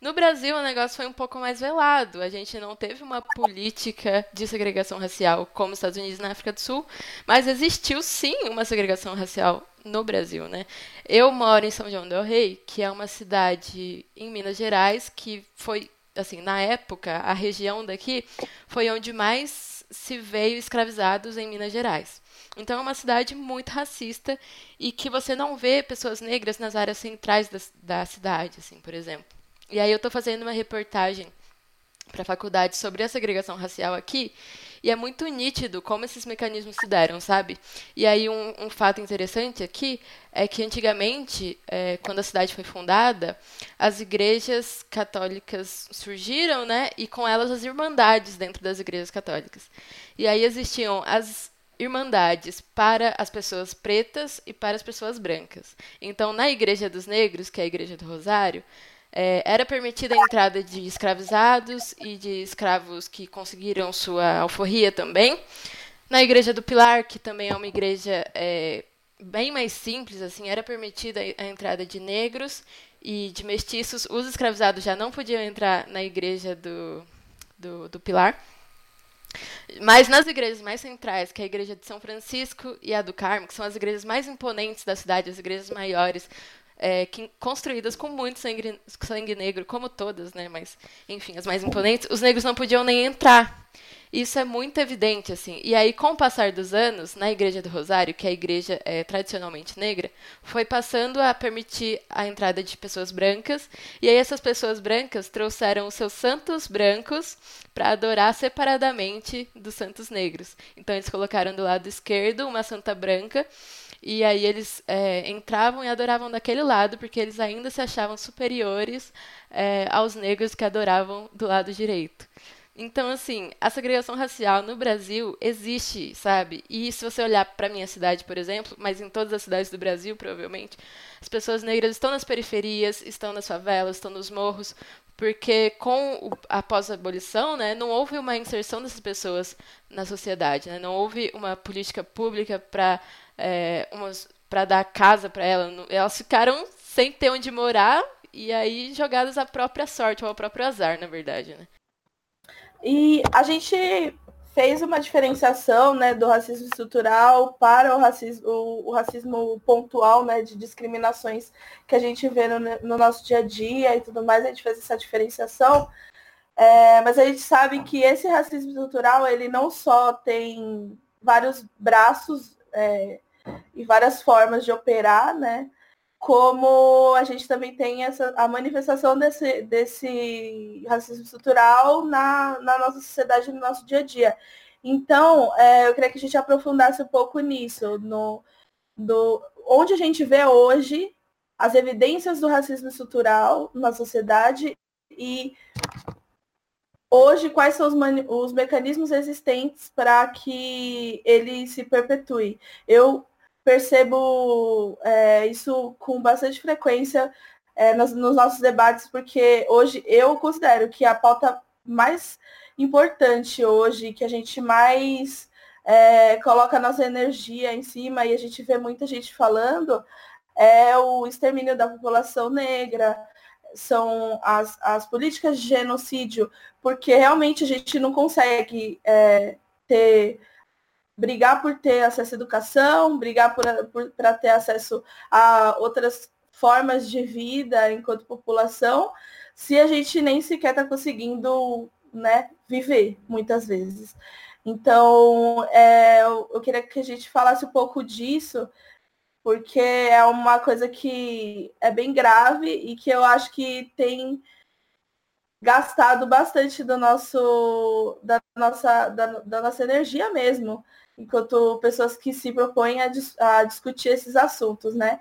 No Brasil, o negócio foi um pouco mais velado. A gente não teve uma política de segregação racial como os Estados Unidos na África do Sul, mas existiu, sim, uma segregação racial no Brasil, né? Eu moro em São João del Rey, que é uma cidade em Minas Gerais que foi, assim, na época, a região daqui foi onde mais se veio escravizados em Minas Gerais. Então, é uma cidade muito racista e que você não vê pessoas negras nas áreas centrais da, da cidade, assim, por exemplo. E aí eu estou fazendo uma reportagem para a faculdade sobre a segregação racial aqui, e é muito nítido como esses mecanismos se deram, sabe? E aí um, um fato interessante aqui é que antigamente, é, quando a cidade foi fundada, as igrejas católicas surgiram, né? E com elas as irmandades dentro das igrejas católicas. E aí existiam as irmandades para as pessoas pretas e para as pessoas brancas. Então, na Igreja dos Negros, que é a Igreja do Rosário, era permitida a entrada de escravizados e de escravos que conseguiram sua alforria também. Na Igreja do Pilar, que também é uma igreja é, bem mais simples, assim, era permitida a entrada de negros e de mestiços. Os escravizados já não podiam entrar na Igreja do, do, do Pilar. Mas nas igrejas mais centrais, que é a Igreja de São Francisco e a do Carmo, que são as igrejas mais imponentes da cidade, as igrejas maiores, É, que, construídas com muito sangue, sangue negro, como todas, né? Mas, enfim, as mais imponentes, os negros não podiam nem entrar. Isso é muito evidente, assim. E aí, com o passar dos anos, na Igreja do Rosário, que é a igreja é, tradicionalmente negra, foi passando a permitir a entrada de pessoas brancas, e aí essas pessoas brancas trouxeram os seus santos brancos para adorar separadamente dos santos negros. Então, eles colocaram do lado esquerdo uma santa branca, e aí eles é, entravam e adoravam daquele lado, porque eles ainda se achavam superiores é, aos negros que adoravam do lado direito. Então, assim, a segregação racial no Brasil existe, sabe? E se você olhar para a minha cidade, por exemplo, mas em todas as cidades do Brasil, provavelmente, as pessoas negras estão nas periferias, estão nas favelas, estão nos morros, porque com a pós-abolição, né, não houve uma inserção dessas pessoas na sociedade, né? Não houve uma política pública para... É, para dar casa para elas, elas ficaram sem ter onde morar e aí jogadas à própria sorte, ou ao próprio azar, na verdade, né? E a gente fez uma diferenciação, né, do racismo estrutural para o racismo, o, o racismo pontual, né, de discriminações que a gente vê no, no nosso dia a dia e tudo mais, a gente fez essa diferenciação, é, mas a gente sabe que esse racismo estrutural, ele não só tem vários braços, é, e várias formas de operar, né? Como a gente também tem essa, a manifestação desse, desse racismo estrutural na, na nossa sociedade, no nosso dia a dia. Então, é, eu queria que a gente aprofundasse um pouco nisso, no, do, onde a gente vê hoje as evidências do racismo estrutural na sociedade e hoje quais são os, mani- os mecanismos existentes para que ele se perpetue. Eu percebo é, isso com bastante frequência é, nos, nos nossos debates, porque hoje eu considero que a pauta mais importante hoje, que a gente mais é, coloca a nossa energia em cima e a gente vê muita gente falando, é o extermínio da população negra, são as, as políticas de genocídio, porque realmente a gente não consegue é, ter... brigar por ter acesso à educação, brigar para ter acesso a outras formas de vida enquanto população, se a gente nem sequer está conseguindo, né, viver, muitas vezes. Então, é, eu queria que a gente falasse um pouco disso, porque é uma coisa que é bem grave e que eu acho que tem... gastado bastante do nosso, da, nossa, da, da nossa energia mesmo, enquanto pessoas que se propõem a, dis, a discutir esses assuntos, né?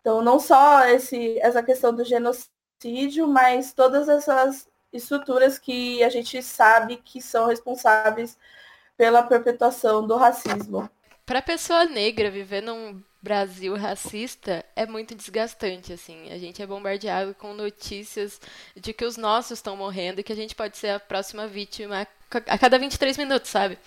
Então, não só esse, essa questão do genocídio, mas todas essas estruturas que a gente sabe que são responsáveis pela perpetuação do racismo. Para a pessoa negra viver num Brasil racista é muito desgastante, assim. A gente é bombardeado com notícias de que os nossos estão morrendo e que a gente pode ser a próxima vítima a cada vinte e três minutos, sabe?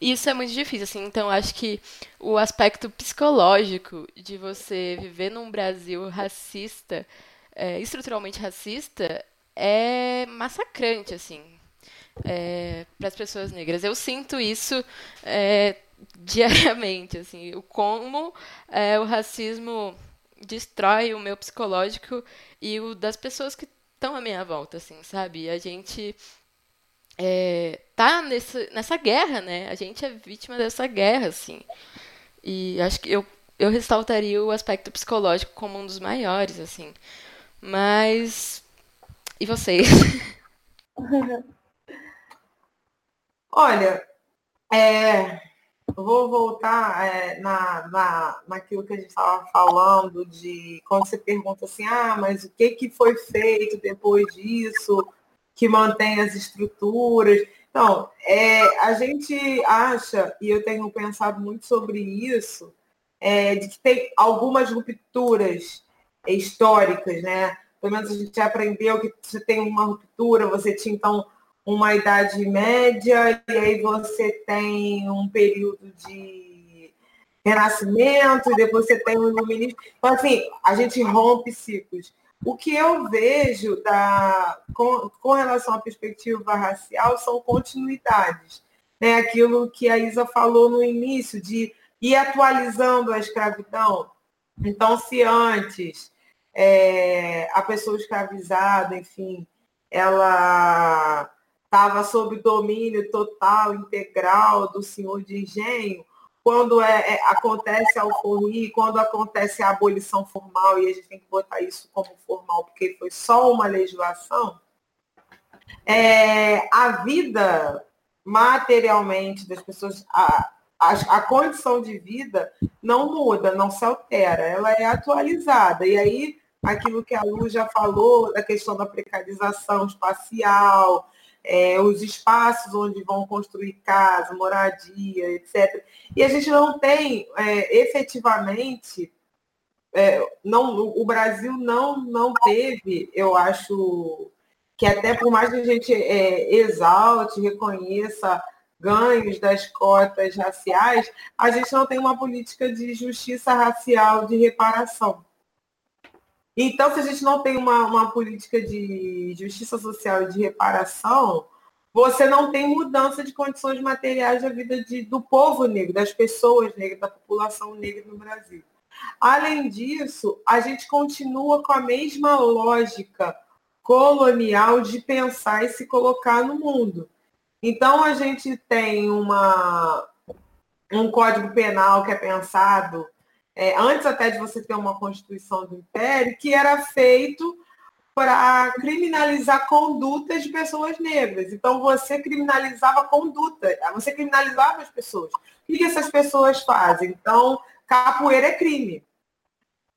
E isso é muito difícil, assim. Então, acho que o aspecto psicológico de você viver num Brasil racista, é, estruturalmente racista, é massacrante, assim, é, para as pessoas negras. Eu sinto isso... É, diariamente, assim, o como é, o racismo destrói o meu psicológico e o das pessoas que estão à minha volta, assim, sabe? A gente é, tá nesse, nessa guerra, né? A gente é vítima dessa guerra, assim. E acho que eu, eu ressaltaria o aspecto psicológico como um dos maiores, assim. Mas... e vocês? Olha, é... vou voltar é, na, na, naquilo que a gente estava falando, de quando você pergunta assim, ah, mas o que, que foi feito depois disso, que mantém as estruturas. Então, é, a gente acha, e eu tenho pensado muito sobre isso, é, de que tem algumas rupturas históricas, né? Pelo menos a gente aprendeu que você tem uma ruptura, você tinha, então, uma idade média, e aí você tem um período de renascimento, e depois você tem um iluminismo. Então, assim, a gente rompe ciclos. O que eu vejo da, com, com relação à perspectiva racial são continuidades. Né? Aquilo que a Isa falou no início, de ir atualizando a escravidão. Então, se antes é, a pessoa escravizada, enfim, ela... estava sob domínio total, integral do senhor de engenho, quando é, é, acontece a alforria, quando acontece a abolição formal, e a gente tem que botar isso como formal, porque foi só uma legislação, é, a vida materialmente das pessoas, a, a, a condição de vida não muda, não se altera, ela é atualizada. E aí, aquilo que a Lu já falou, da questão da precarização espacial, É, os espaços onde vão construir casa, moradia, etcétera. E a gente não tem é, efetivamente, é, não, o Brasil não, não teve, eu acho, que até por mais que a gente é, exalte, reconheça ganhos das cotas raciais, a gente não tem uma política de justiça racial, de reparação. Então, se a gente não tem uma, uma política de justiça social e de reparação, você não tem mudança de condições materiais da vida de, do povo negro, das pessoas negras, da população negra no Brasil. Além disso, a gente continua com a mesma lógica colonial de pensar e se colocar no mundo. Então, a gente tem uma, um Código Penal que é pensado... É, antes até de você ter uma Constituição do Império, que era feito para criminalizar condutas de pessoas negras. Então, você criminalizava conduta, você criminalizava as pessoas. O que essas pessoas fazem? Então, capoeira é crime.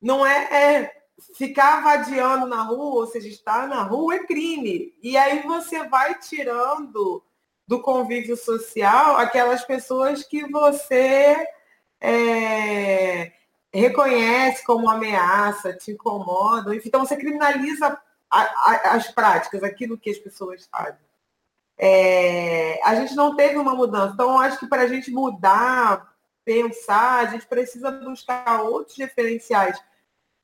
Não é, é ficar vadiando na rua, ou seja, estar na rua é crime. E aí você vai tirando do convívio social aquelas pessoas que você... É, reconhece como ameaça, te incomoda, enfim, então você criminaliza a, a, as práticas, aquilo que as pessoas fazem. É, a gente não teve uma mudança, então acho que para a gente mudar, pensar, a gente precisa buscar outros referenciais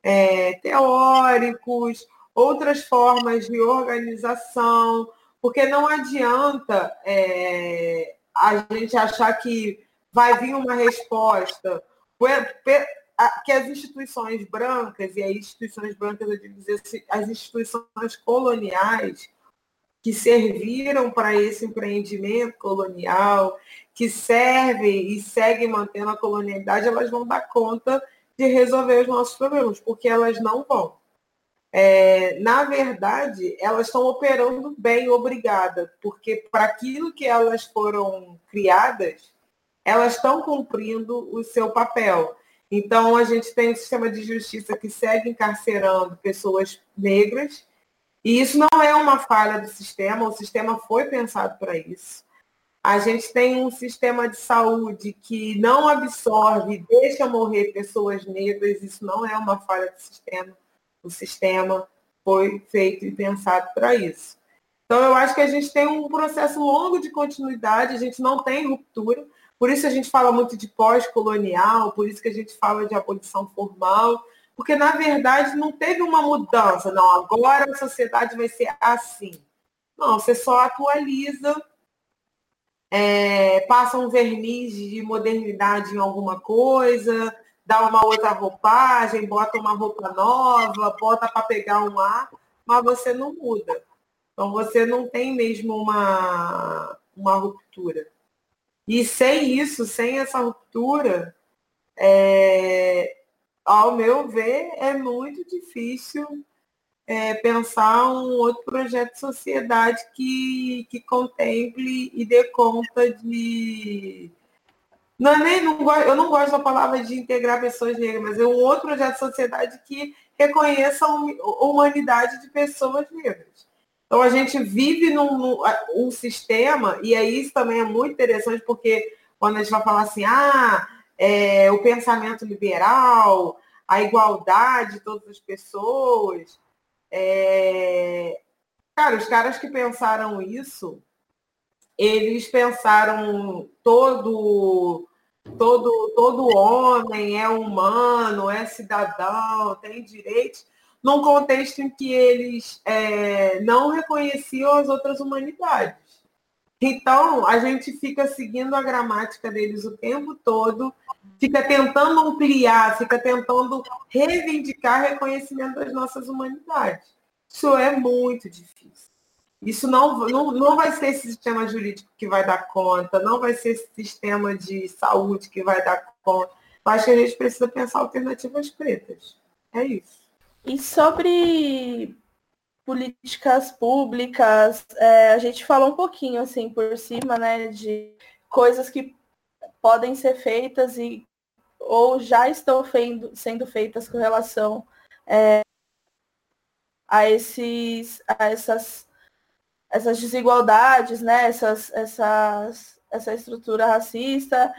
é, teóricos, outras formas de organização, porque não adianta é, a gente achar que vai vir uma resposta que as instituições brancas, e as instituições brancas, eu digo dizer, as instituições coloniais que serviram para esse empreendimento colonial, que servem e seguem mantendo a colonialidade, elas vão dar conta de resolver os nossos problemas, porque elas não vão. É, na verdade, elas estão operando bem, obrigada, porque para aquilo que elas foram criadas, elas estão cumprindo o seu papel. Então, a gente tem um sistema de justiça que segue encarcerando pessoas negras, e isso não é uma falha do sistema, o sistema foi pensado para isso. A gente tem um sistema de saúde que não absorve e deixa morrer pessoas negras, isso não é uma falha do sistema, o sistema foi feito e pensado para isso. Então, eu acho que a gente tem um processo longo de continuidade, a gente não tem ruptura. Por isso a gente fala muito de pós-colonial, por isso que a gente fala de abolição formal, porque, na verdade, não teve uma mudança. Não, agora a sociedade vai ser assim. Não, você só atualiza, é, passa um verniz de modernidade em alguma coisa, dá uma outra roupagem, bota uma roupa nova, bota para pegar um ar, mas você não muda. Então, você não tem mesmo uma, uma ruptura. E sem isso, sem essa ruptura, é, ao meu ver, é muito difícil é, pensar um outro projeto de sociedade que, que contemple e dê conta de... Não, nem, não, eu não gosto da palavra de integrar pessoas negras, mas é um outro projeto de sociedade que reconheça a humanidade de pessoas negras. Então, a gente vive num, num um sistema, e aí isso também é muito interessante, porque quando a gente vai falar assim, ah, é, o pensamento liberal, a igualdade de todas as pessoas, é... cara, os caras que pensaram isso, eles pensaram todo... Todo, todo homem é humano, é cidadão, tem direitos, num contexto em que eles é, não reconheciam as outras humanidades. Então, a gente fica seguindo a gramática deles o tempo todo, fica tentando ampliar, fica tentando reivindicar reconhecimento das nossas humanidades. Isso é muito difícil. Isso não, não, não vai ser esse sistema jurídico que vai dar conta, não vai ser esse sistema de saúde que vai dar conta. Acho que a gente precisa pensar alternativas pretas. É isso. E sobre políticas públicas, é, a gente falou um pouquinho assim por cima, né, de coisas que podem ser feitas e, ou já estão feindo, sendo feitas com relação é, a, esses, a essas... essas desigualdades, né? essas, essas, essa estrutura racista,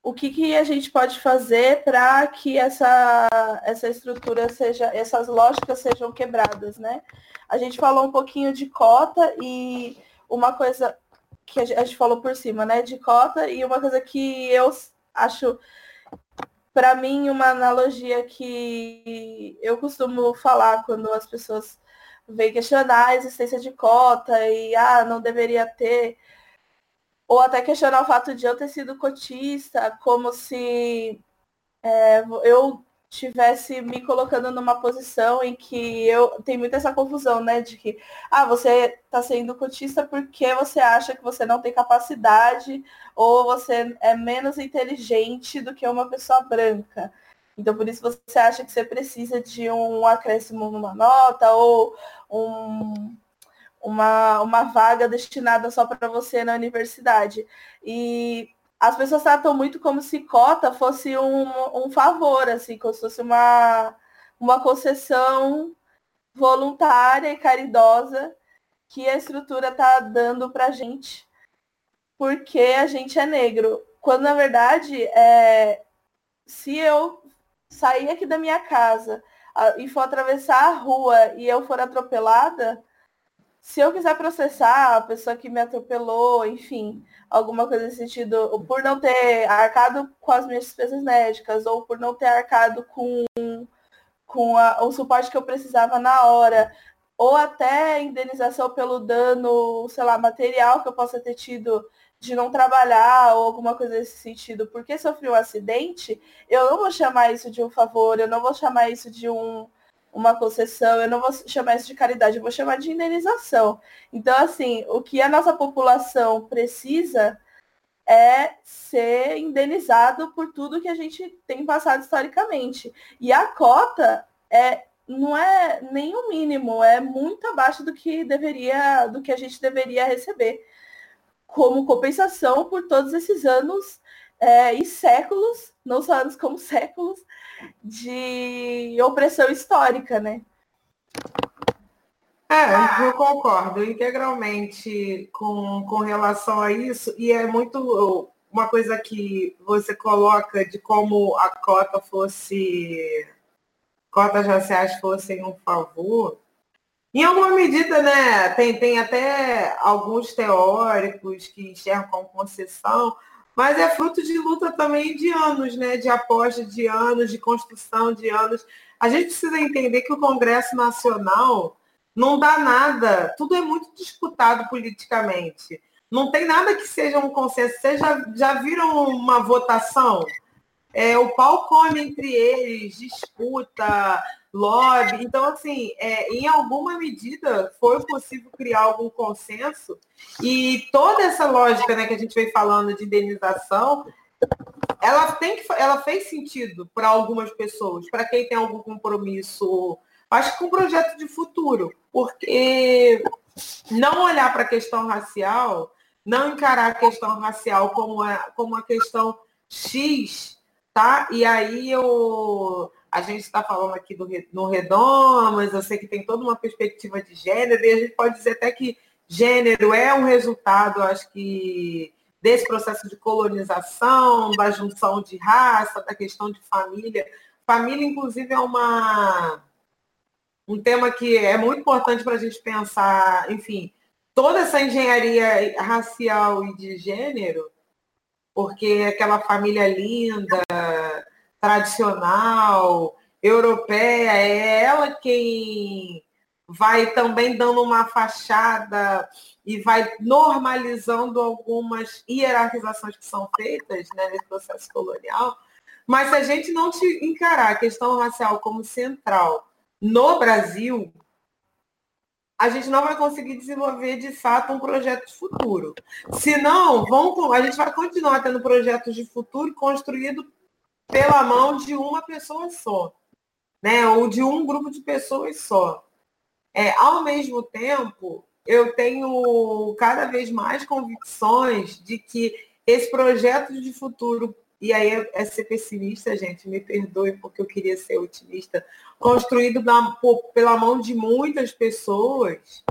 o que, que a gente pode fazer para que essa, essa estrutura seja, essas lógicas sejam quebradas, né? A gente falou um pouquinho de cota e uma coisa que a gente falou por cima, né? De cota e uma coisa que eu acho, para mim, uma analogia que eu costumo falar quando as pessoas vem questionar a existência de cota e, ah, não deveria ter. Ou até questionar o fato de eu ter sido cotista, como se é, eu estivesse me colocando numa posição em que eu... Tem muita essa confusão, né? De que, ah, você está sendo cotista porque você acha que você não tem capacidade ou você é menos inteligente do que uma pessoa branca. Então, por isso, você acha que você precisa de um acréscimo numa nota ou um, uma, uma vaga destinada só para você na universidade. E as pessoas tratam muito como se cota fosse um, um favor, assim, como se fosse uma, uma concessão voluntária e caridosa que a estrutura está dando para a gente porque a gente é negro. Quando, na verdade, é, se eu... sair aqui da minha casa e for atravessar a rua e eu for atropelada, se eu quiser processar a pessoa que me atropelou, enfim, alguma coisa nesse sentido, por não ter arcado com as minhas despesas médicas ou por não ter arcado com, com a, o suporte que eu precisava na hora, ou até indenização pelo dano, sei lá, material que eu possa ter tido de não trabalhar ou alguma coisa nesse sentido, porque sofri um acidente, eu não vou chamar isso de um favor, eu não vou chamar isso de um, uma concessão, eu não vou chamar isso de caridade, eu vou chamar de indenização. Então, assim, o que a nossa população precisa é ser indenizado por tudo que a gente tem passado historicamente. E a cota é, não é nem o mínimo, é muito abaixo do que deveria, do que a gente deveria receber como compensação por todos esses anos é, e séculos, não só anos como séculos, de opressão histórica, né? É, eu concordo integralmente com, com relação a isso, e é muito uma coisa que você coloca de como a cota fosse, cotas raciais fossem um favor. Em alguma medida, né, tem, tem até alguns teóricos que enxergam como concessão, mas é fruto de luta também de anos, né, de aposta de anos, de construção de anos. A gente precisa entender que o Congresso Nacional não dá nada, tudo é muito disputado politicamente. Não tem nada que seja um consenso. Vocês já, já viram uma votação? É, o pau come entre eles, disputa... lobby. Então, assim, é, em alguma medida foi possível criar algum consenso e toda essa lógica, né, que a gente vem falando de indenização, ela, tem que, ela fez sentido para algumas pessoas, para quem tem algum compromisso, acho que com um projeto de futuro, porque não olhar para a questão racial, não encarar a questão racial como a, como a questão X, tá? E aí eu... A gente está falando aqui do, no Redomas, eu sei que tem toda uma perspectiva de gênero, e a gente pode dizer até que gênero é um resultado, acho que, desse processo de colonização, da junção de raça, da questão de família. Família, inclusive, é uma, um tema que é muito importante para a gente pensar, enfim, toda essa engenharia racial e de gênero, porque aquela família linda, tradicional, europeia, é ela quem vai também dando uma fachada e vai normalizando algumas hierarquizações que são feitas, né, nesse processo colonial. Mas se a gente não encarar a questão racial como central no Brasil, a gente não vai conseguir desenvolver, de fato, um projeto de futuro. Senão, vão, a gente vai continuar tendo projetos de futuro construídos pela mão de uma pessoa só, né? Ou de um grupo de pessoas só. É, ao mesmo tempo, eu tenho cada vez mais convicções de que esse projeto de futuro, e aí é ser pessimista, gente, me perdoe porque eu queria ser otimista, construído na, por, pela mão de muitas pessoas,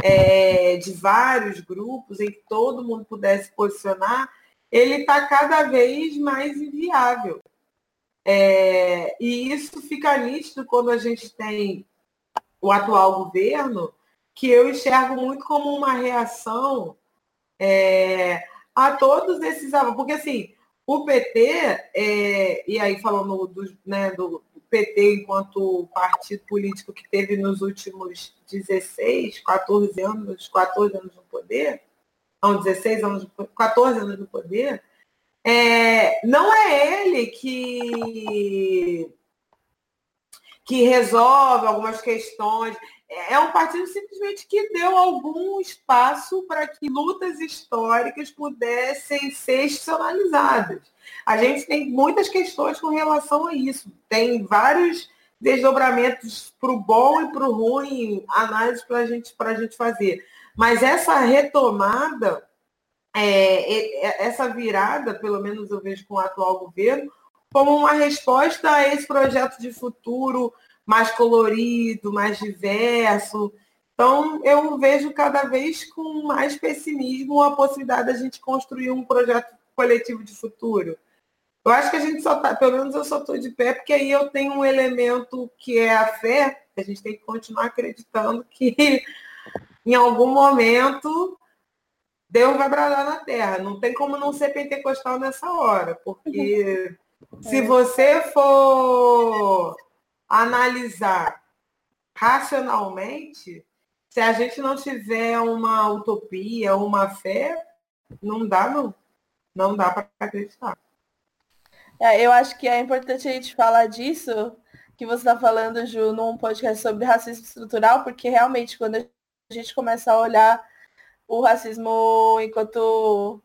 é, de vários grupos, em que todo mundo pudesse posicionar, ele está cada vez mais inviável. É, e isso fica nítido quando a gente tem o atual governo, que eu enxergo muito como uma reação é, a todos esses avanços. Porque, assim, o P T, é, e aí falando do, né, do P T enquanto partido político que teve nos últimos dezesseis, quatorze anos, quatorze anos no poder, não, dezesseis anos, quatorze anos no poder, é, não é ele que, que resolve algumas questões. É um partido simplesmente que deu algum espaço para que lutas históricas pudessem ser institucionalizadas. A gente tem muitas questões com relação a isso. Tem vários desdobramentos para o bom e para o ruim, análises para a gente, para a gente fazer. Mas essa retomada, é, essa virada, pelo menos eu vejo com o atual governo, como uma resposta a esse projeto de futuro mais colorido, mais diverso. Então, eu vejo cada vez com mais pessimismo a possibilidade da gente construir um projeto coletivo de futuro. Eu acho que a gente só está, pelo menos eu só estou de pé, porque aí eu tenho um elemento que é a fé, a gente tem que continuar acreditando que em algum momento, Deus vai bradar na terra. Não tem como não ser pentecostal nessa hora, porque se você for analisar racionalmente, se a gente não tiver uma utopia, uma fé, não dá, não. Não dá para acreditar. É, eu acho que é importante a gente falar disso, que você está falando, Ju, num podcast sobre racismo estrutural, porque realmente quando a a gente começa a olhar o racismo enquanto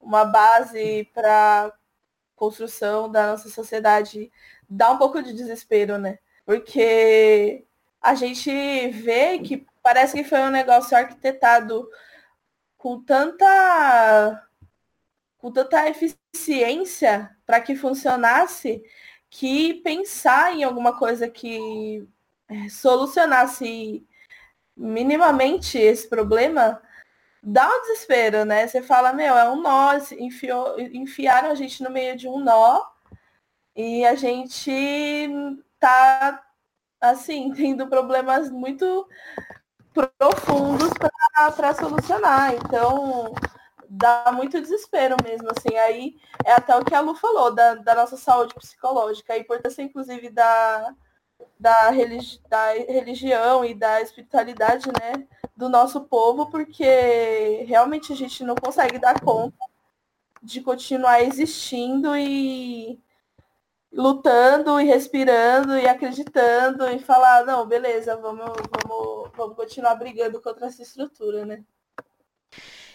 uma base para construção da nossa sociedade, dá um pouco de desespero, né? Porque a gente vê que parece que foi um negócio arquitetado com tanta, com tanta eficiência para que funcionasse, que pensar em alguma coisa que solucionasse minimamente esse problema dá um desespero, né? Você fala, meu, é um nó, enfiou, enfiaram a gente no meio de um nó e a gente tá, assim, tendo problemas muito profundos para solucionar. Então, dá muito desespero mesmo, assim. Aí é até o que a Lu falou, da, da nossa saúde psicológica, a importância, inclusive, da... Da, religi- da religião e da espiritualidade, né, do nosso povo, porque realmente a gente não consegue dar conta de continuar existindo e lutando e respirando e acreditando e falar, não, beleza, vamos, vamos, vamos continuar brigando contra essa estrutura, né?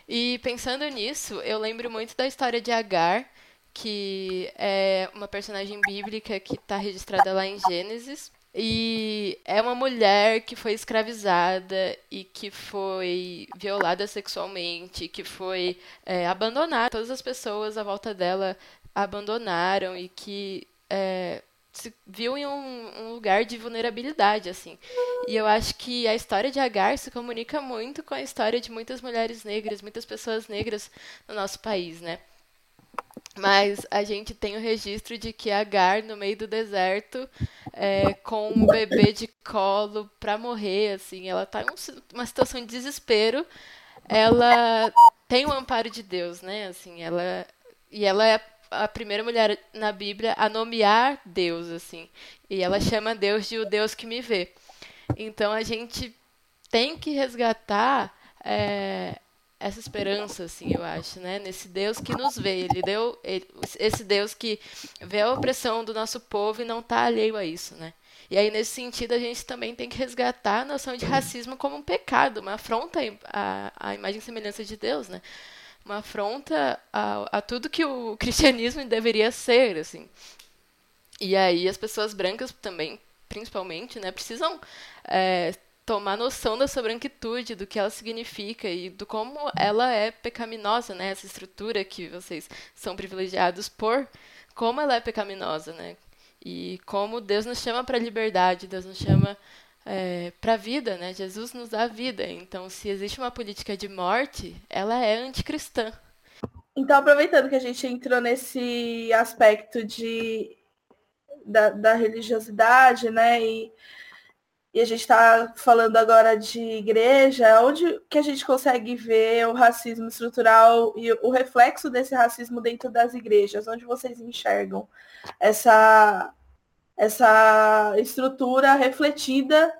E pensando nisso, eu lembro muito da história de Agar, que é uma personagem bíblica que está registrada lá em Gênesis. E é uma mulher que foi escravizada e que foi violada sexualmente, que foi é, abandonada. Todas as pessoas à volta dela abandonaram e que é, se viu em um, um lugar de vulnerabilidade, assim. E eu acho que a história de Agar se comunica muito com a história de muitas mulheres negras, muitas pessoas negras no nosso país, né? Mas a gente tem o registro de que Agar, no meio do deserto, é, com um bebê de colo pra morrer, assim, ela tá em um, uma situação de desespero, ela tem o amparo de Deus, né, assim, ela, e ela é a primeira mulher na Bíblia a nomear Deus, assim, e ela chama Deus de o Deus que me vê. Então a gente tem que resgatar... É, essa esperança, assim, eu acho, né? Nesse Deus que nos vê, ele deu ele, esse Deus que vê a opressão do nosso povo e não está alheio a isso, né? E aí, nesse sentido, a gente também tem que resgatar a noção de racismo como um pecado, uma afronta à, à imagem e semelhança de Deus, né? Uma afronta a, a tudo que o cristianismo deveria ser, assim. E aí, as pessoas brancas também, principalmente, né, precisam... É, tomar noção da sua branquitude, do que ela significa e do como ela é pecaminosa, né? Essa estrutura que vocês são privilegiados por, como ela é pecaminosa, né? E como Deus nos chama para a liberdade, Deus nos chama é, para a vida, né? Jesus nos dá vida. Então, se existe uma política de morte, ela é anticristã. Então, aproveitando que a gente entrou nesse aspecto de, da, da religiosidade, né? E... E a gente está falando agora de igreja, onde que a gente consegue ver o racismo estrutural e o reflexo desse racismo dentro das igrejas? Onde vocês enxergam essa, essa estrutura refletida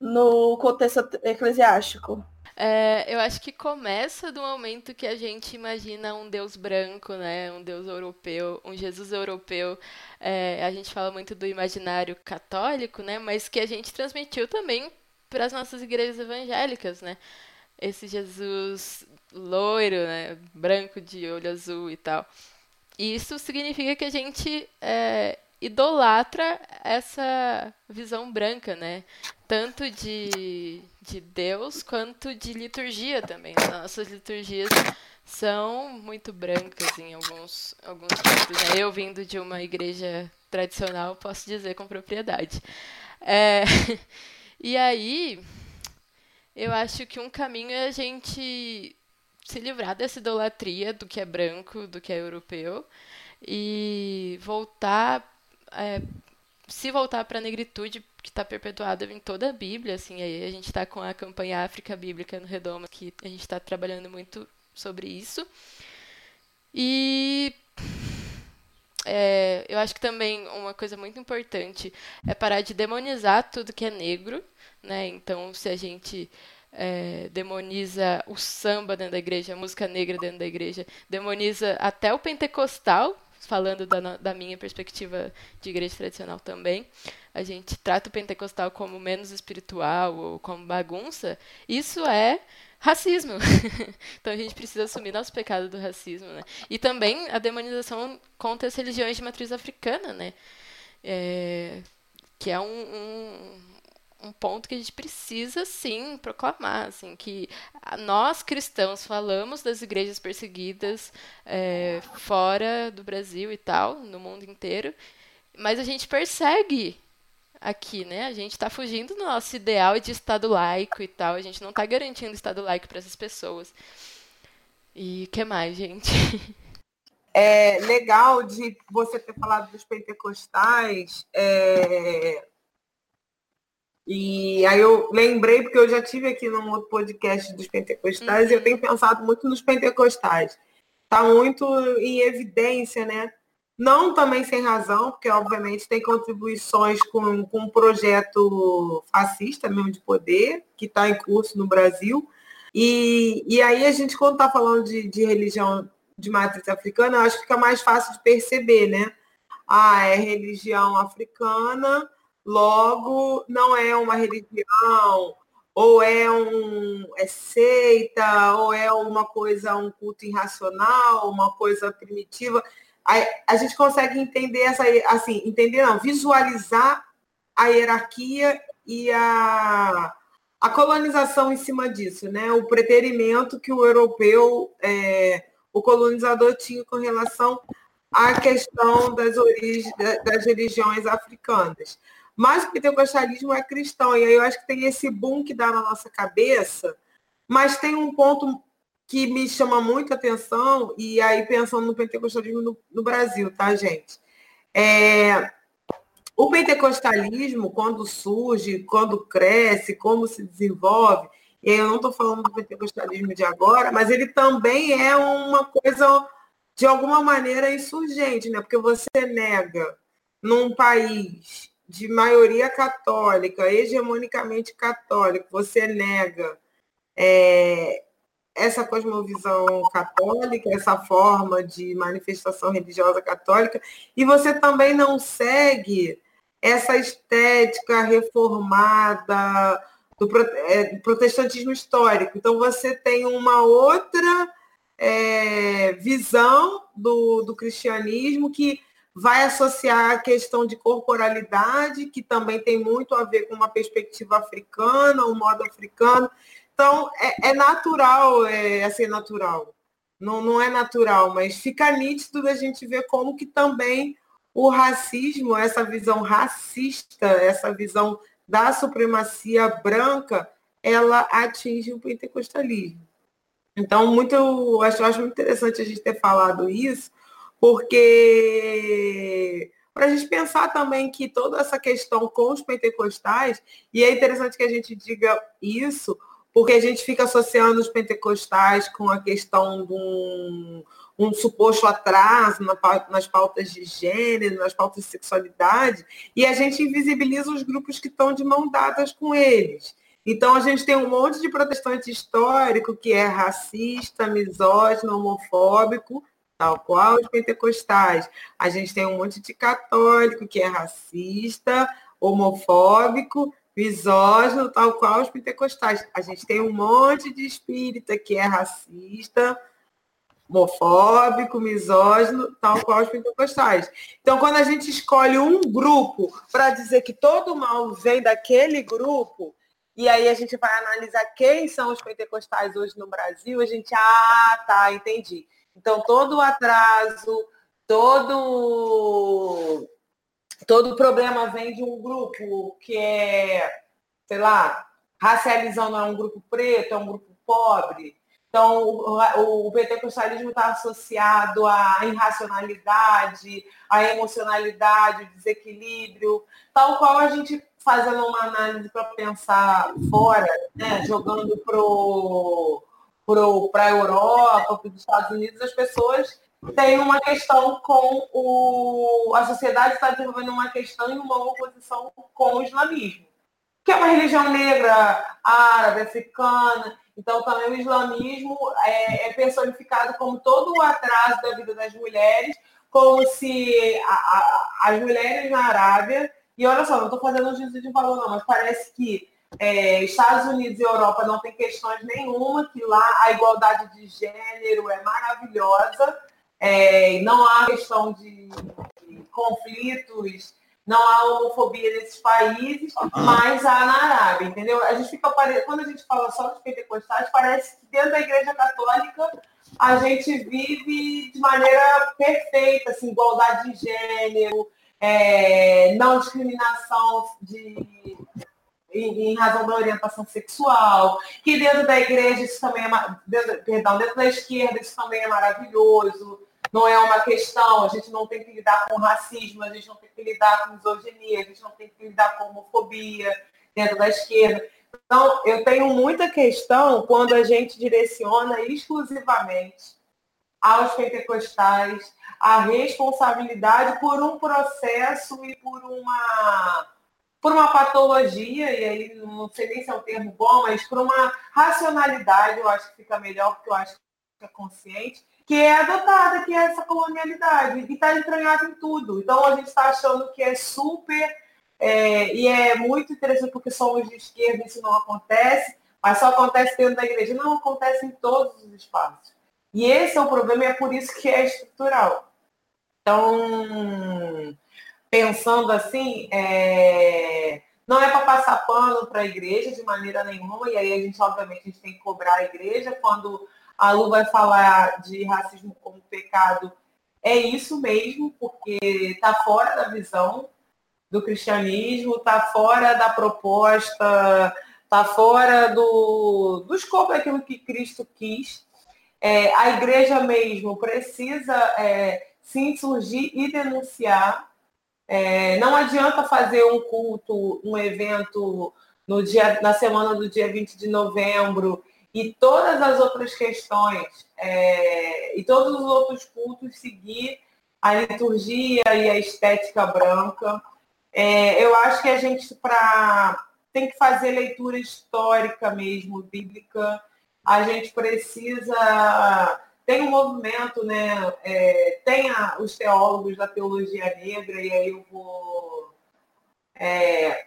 no contexto eclesiástico? É, eu acho que começa do momento que a gente imagina um Deus branco, né? Um Deus europeu, um Jesus europeu. É, a gente fala muito do imaginário católico, né? Mas que a gente transmitiu também para as nossas igrejas evangélicas, né? Esse Jesus loiro, né? Branco de olho azul e tal. E isso significa que a gente é, idolatra essa visão branca, né? Tanto de, de Deus quanto de liturgia também. Nossas liturgias são muito brancas em alguns, alguns pontos, né? Eu, vindo de uma igreja tradicional, posso dizer com propriedade. É, e aí, eu acho que um caminho é a gente se livrar dessa idolatria do que é branco, do que é europeu, e voltar, é, se voltar para a negritude, que está perpetuada em toda a Bíblia, assim, aí a gente está com a campanha África Bíblica no Redomas, que a gente está trabalhando muito sobre isso. E é, eu acho que também uma coisa muito importante é parar de demonizar tudo que é negro, né? Então, se a gente é, demoniza o samba dentro da igreja, a música negra dentro da igreja, demoniza até o pentecostal, falando da, da minha perspectiva de igreja tradicional também, a gente trata o pentecostal como menos espiritual ou como bagunça, isso é racismo. Então a gente precisa assumir nosso pecado do racismo, né? E também a demonização contra as religiões de matriz africana, né? É, que é um, um, um ponto que a gente precisa, sim, proclamar, assim, que nós cristãos falamos das igrejas perseguidas é, fora do Brasil e tal, no mundo inteiro, mas a gente persegue aqui, né? A gente está fugindo do nosso ideal de Estado laico e tal. A gente não está garantindo Estado laico para essas pessoas. E o que mais, gente? É legal de você ter falado dos pentecostais. É... E aí eu lembrei, porque eu já tive aqui num outro podcast dos pentecostais, uhum. E eu tenho pensado muito nos pentecostais. Está muito em evidência, né? Não também sem razão, porque, obviamente, tem contribuições com, com um projeto fascista mesmo de poder, que está em curso no Brasil. E, e aí a gente, quando está falando de, de religião de matriz africana, eu acho que fica mais fácil de perceber, né? ah, é religião africana, logo não é uma religião, ou é um é seita, ou é uma coisa, um culto irracional, uma coisa primitiva. A, a gente consegue entender essa, assim, entender não, visualizar a hierarquia e a, a colonização em cima disso, né? O preterimento que o europeu, é, o colonizador tinha com relação à questão das origens, das religiões africanas. Mas o pentecostalismo é cristão, e aí eu acho que tem esse boom que dá na nossa cabeça, mas tem um ponto que me chama muito a atenção, e aí pensando no pentecostalismo no, no Brasil, tá, gente? É, o pentecostalismo, quando surge, quando cresce, como se desenvolve, e aí eu não estou falando do pentecostalismo de agora, mas ele também é uma coisa, de alguma maneira, insurgente, né? Porque você nega num país de maioria católica, hegemonicamente católico, você nega é, essa cosmovisão católica, essa forma de manifestação religiosa católica, e você também não segue essa estética reformada do protestantismo histórico. Então, você tem uma outra é, visão do, do cristianismo que vai associar a questão de corporalidade, que também tem muito a ver com uma perspectiva africana, um modo africano. Então, é, é natural, é assim, natural. Não, não é natural, mas fica nítido da gente ver como que também o racismo, essa visão racista, essa visão da supremacia branca, ela atinge o pentecostalismo. Então, muito, eu acho, eu acho muito interessante a gente ter falado isso, porque para a gente pensar também que toda essa questão com os pentecostais, e é interessante que a gente diga isso, porque a gente fica associando os pentecostais com a questão de um, um suposto atraso na, nas pautas de gênero, nas pautas de sexualidade, e a gente invisibiliza os grupos que estão de mão dadas com eles. Então, a gente tem um monte de protestante histórico que é racista, misógino, homofóbico, tal qual os pentecostais. A gente tem um monte de católico que é racista, homofóbico, misógino, tal qual os pentecostais. A gente tem um monte de espírita que é racista, homofóbico, misógino, tal qual os pentecostais. Então, quando a gente escolhe um grupo para dizer que todo mal vem daquele grupo, e aí a gente vai analisar quem são os pentecostais hoje no Brasil, a gente, ah, tá, entendi. Então, todo o atraso, todo todo problema vem de um grupo que é, sei lá, racializando, é um grupo preto, é um grupo pobre. Então, o, o pentecostalismo está associado à irracionalidade, à emocionalidade, ao desequilíbrio, tal qual a gente fazendo uma análise para pensar fora, né, jogando pro... para a Europa, para os Estados Unidos, as pessoas têm uma questão com o... A sociedade está desenvolvendo uma questão e uma oposição com o islamismo, que é uma religião negra, árabe, africana. Então, também o islamismo é, é personificado como todo o atraso da vida das mulheres, como se a, a, as mulheres na Arábia... E olha só, não estou fazendo um juízo de valor, não, mas parece que É, Estados Unidos e Europa não tem questões nenhuma, que lá a igualdade de gênero é maravilhosa, é, não há questão de, de conflitos, não há homofobia nesses países, mas há na Arábia, entendeu? A gente fica, quando a gente fala só dos pentecostais, parece que dentro da Igreja Católica a gente vive de maneira perfeita, assim, igualdade de gênero, é, não discriminação de... Em, em razão da orientação sexual, que dentro da igreja isso também é, dentro, perdão, dentro da esquerda isso também é maravilhoso, não é uma questão, a gente não tem que lidar com racismo, a gente não tem que lidar com misoginia, a gente não tem que lidar com homofobia dentro da esquerda. Então, eu tenho muita questão quando a gente direciona exclusivamente aos pentecostais a responsabilidade por um processo e por uma... por uma patologia, e aí não sei nem se é um termo bom, mas por uma racionalidade, eu acho que fica melhor, porque eu acho que é consciente, que é adotada, que é essa colonialidade, e está entranhada em tudo. Então, a gente está achando que é super, é, e é muito interessante, porque somos de esquerda, isso não acontece, mas só acontece dentro da igreja, não acontece em todos os espaços. E esse é o problema, e é por isso que é estrutural. Então, pensando assim, é... não é para passar pano para a igreja de maneira nenhuma, e aí a gente, obviamente, a gente tem que cobrar a igreja. Quando a Lu vai falar de racismo como pecado, é isso mesmo, porque está fora da visão do cristianismo, está fora da proposta, está fora do, do escopo daquilo que Cristo quis. É, a igreja mesmo precisa é, se insurgir e denunciar. É, não adianta fazer um culto, um evento no dia, na semana do dia vinte de novembro e todas as outras questões é, e todos os outros cultos seguir a liturgia e a estética branca. É, eu acho que a gente pra, tem que fazer leitura histórica mesmo, bíblica. A gente precisa... Tem um movimento, né? É, tem a, os teólogos da teologia negra, e aí eu vou, é,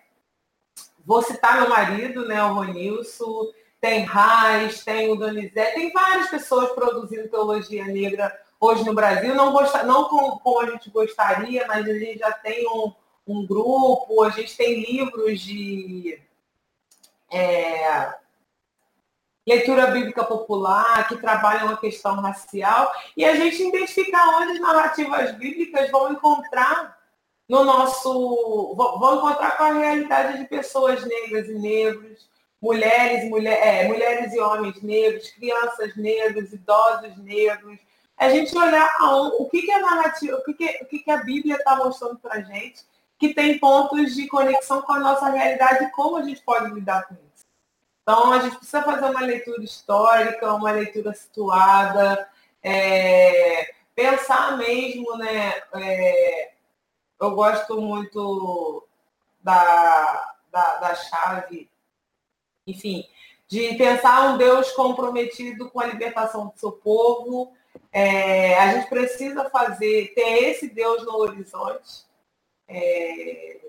vou citar meu marido, né, o Ronilson, tem Reis, tem o Donizé, tem várias pessoas produzindo teologia negra hoje no Brasil, não, gosta, não como, como a gente gostaria, mas a gente já tem um, um grupo, a gente tem livros de... É, leitura bíblica popular, que trabalham a questão racial, e a gente identificar onde as narrativas bíblicas vão encontrar no nosso... vão encontrar com a realidade de pessoas negras e negros, mulheres, mulher, é, mulheres e homens negros, crianças negras, idosos negros. A gente olhar um, o que, que a narrativa, o que, que, o que, que a Bíblia está mostrando para a gente, que tem pontos de conexão com a nossa realidade e como a gente pode lidar com isso. Então, a gente precisa fazer uma leitura histórica, uma leitura situada, é, pensar mesmo, né? É, eu gosto muito da, da, da chave, enfim, de pensar um Deus comprometido com a libertação do seu povo. É, a gente precisa fazer, ter esse Deus no horizonte, é,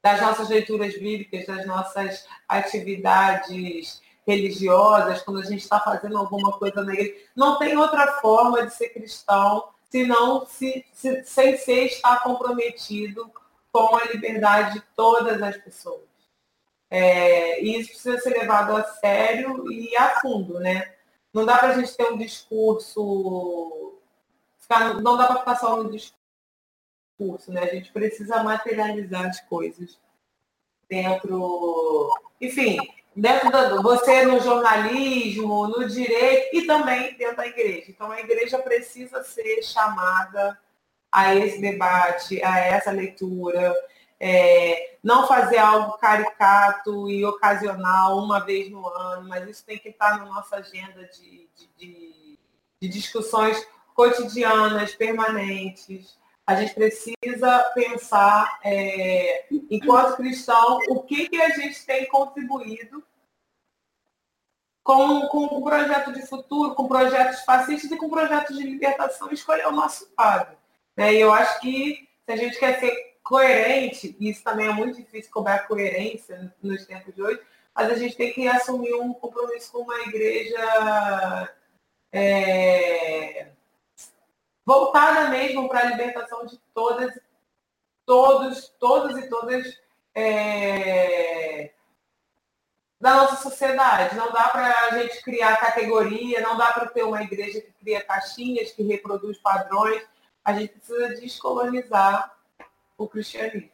das nossas leituras bíblicas, das nossas atividades religiosas, quando a gente está fazendo alguma coisa na igreja. Não tem outra forma de ser cristão senão se, se, sem ser estar comprometido com a liberdade de todas as pessoas. É, e isso precisa ser levado a sério e a fundo, né? Não dá para a gente ter um discurso... Ficar, não dá para ficar só no discurso. Curso, né? A gente precisa materializar as coisas dentro, enfim, dentro da, você no jornalismo, no direito e também dentro da igreja. Então a igreja precisa ser chamada a esse debate, a essa leitura, é, não fazer algo caricato e ocasional uma vez no ano, mas isso tem que estar na nossa agenda de, de, de, de discussões cotidianas, permanentes. A gente precisa pensar, é, enquanto cristão, o que, que a gente tem contribuído com, com o projeto de futuro, com projetos fascistas e com projetos de libertação, escolher o nosso lado. Né? E eu acho que, se a gente quer ser coerente, e isso também é muito difícil cobrar coerência nos tempos de hoje, mas a gente tem que assumir um compromisso com uma igreja... É, voltada mesmo para a libertação de todas, todos, todos e todas é, da nossa sociedade. Não dá para a gente criar categoria, não dá para ter uma igreja que cria caixinhas, que reproduz padrões. A gente precisa descolonizar o cristianismo.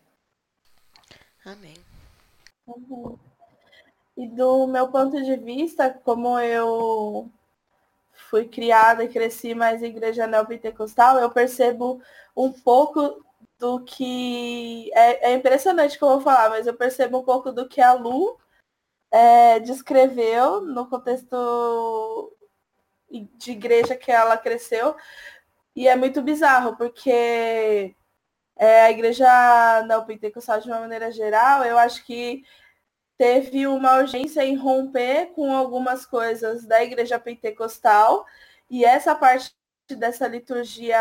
Amém. Uhum. E do meu ponto de vista, como eu... fui criada e cresci mais em igreja neopentecostal, eu percebo um pouco do que... É, é impressionante como eu vou falar, mas eu percebo um pouco do que a Lu é, descreveu no contexto de igreja que ela cresceu. E é muito bizarro, porque é, a igreja neopentecostal, de uma maneira geral, eu acho que teve uma urgência em romper com algumas coisas da igreja pentecostal E essa parte dessa liturgia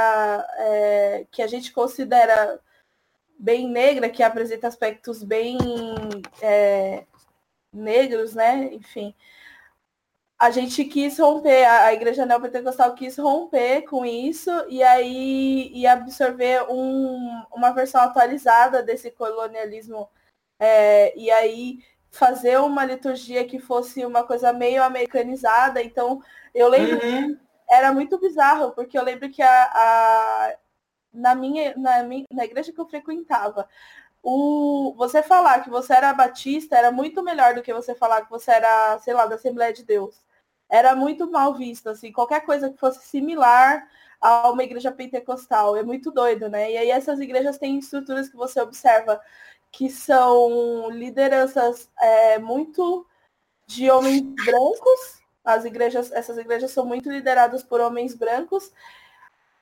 é, que a gente considera bem negra, que apresenta aspectos bem é, negros, né? Enfim, a gente quis romper, a Igreja Neopentecostal quis romper com isso e aí e absorver um, uma versão atualizada desse colonialismo é, e aí fazer uma liturgia que fosse uma coisa meio americanizada. Então, eu lembro uhum. que era muito bizarro, porque eu lembro que a, a, na, minha, na, minha, na igreja que eu frequentava, O, você falar que você era batista era muito melhor do que você falar que você era, sei lá, da Assembleia de Deus. Era muito mal visto, assim, qualquer coisa que fosse similar a uma igreja pentecostal. É muito doido, né? E aí essas igrejas têm estruturas que você observa que são lideranças é, muito de homens brancos. As igrejas, essas igrejas são muito lideradas por homens brancos,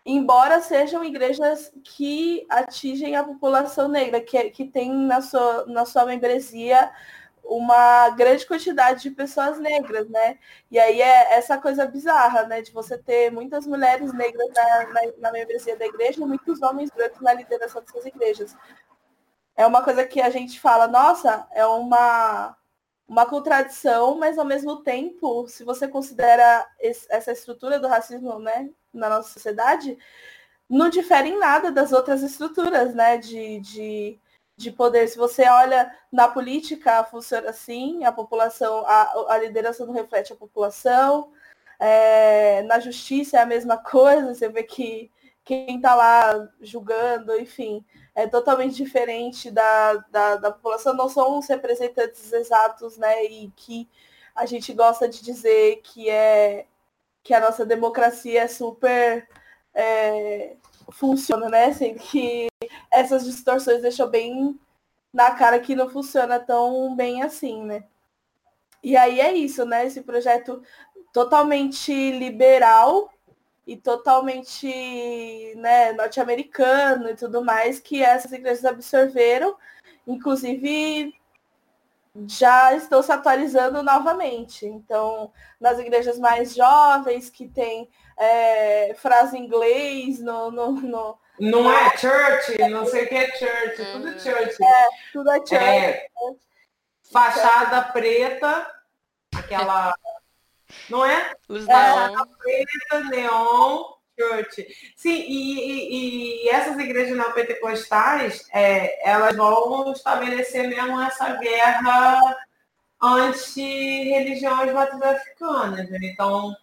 embora sejam igrejas que atingem a população negra, que, que tem na sua, na sua membresia uma grande quantidade de pessoas negras, né? E aí é essa coisa bizarra, né? De você ter muitas mulheres negras na, na, na membresia da igreja e muitos homens brancos na liderança dessas igrejas. É uma coisa que a gente fala, nossa, é uma... uma contradição, mas ao mesmo tempo, se você considera esse, essa estrutura do racismo, né, na nossa sociedade, não difere em nada das outras estruturas, né, de, de, de poder. Se você olha na política, funciona assim, a população, a, a liderança não reflete a população, é, na justiça é a mesma coisa, você vê que quem está lá julgando, enfim, é totalmente diferente da, da, da população, não são os representantes exatos, né, e que a gente gosta de dizer que, é, que a nossa democracia é super, é, funciona, né, sendo que essas distorções deixam bem na cara que não funciona tão bem assim, né. E aí é isso, né, esse projeto totalmente liberal, e totalmente, né, norte-americano e tudo mais, que essas igrejas absorveram, inclusive já estão se atualizando novamente. Então, nas igrejas mais jovens, que tem é, frase em inglês, no, no, no... não é church, não sei o que é church, hum. tudo church. É, tudo é church. É, fachada preta, aquela... Não é? Os neon. Preta, neon, church. Sim, e, e, e essas igrejas neopentecostais, é, elas vão estabelecer mesmo essa guerra anti-religiões africanas. Então,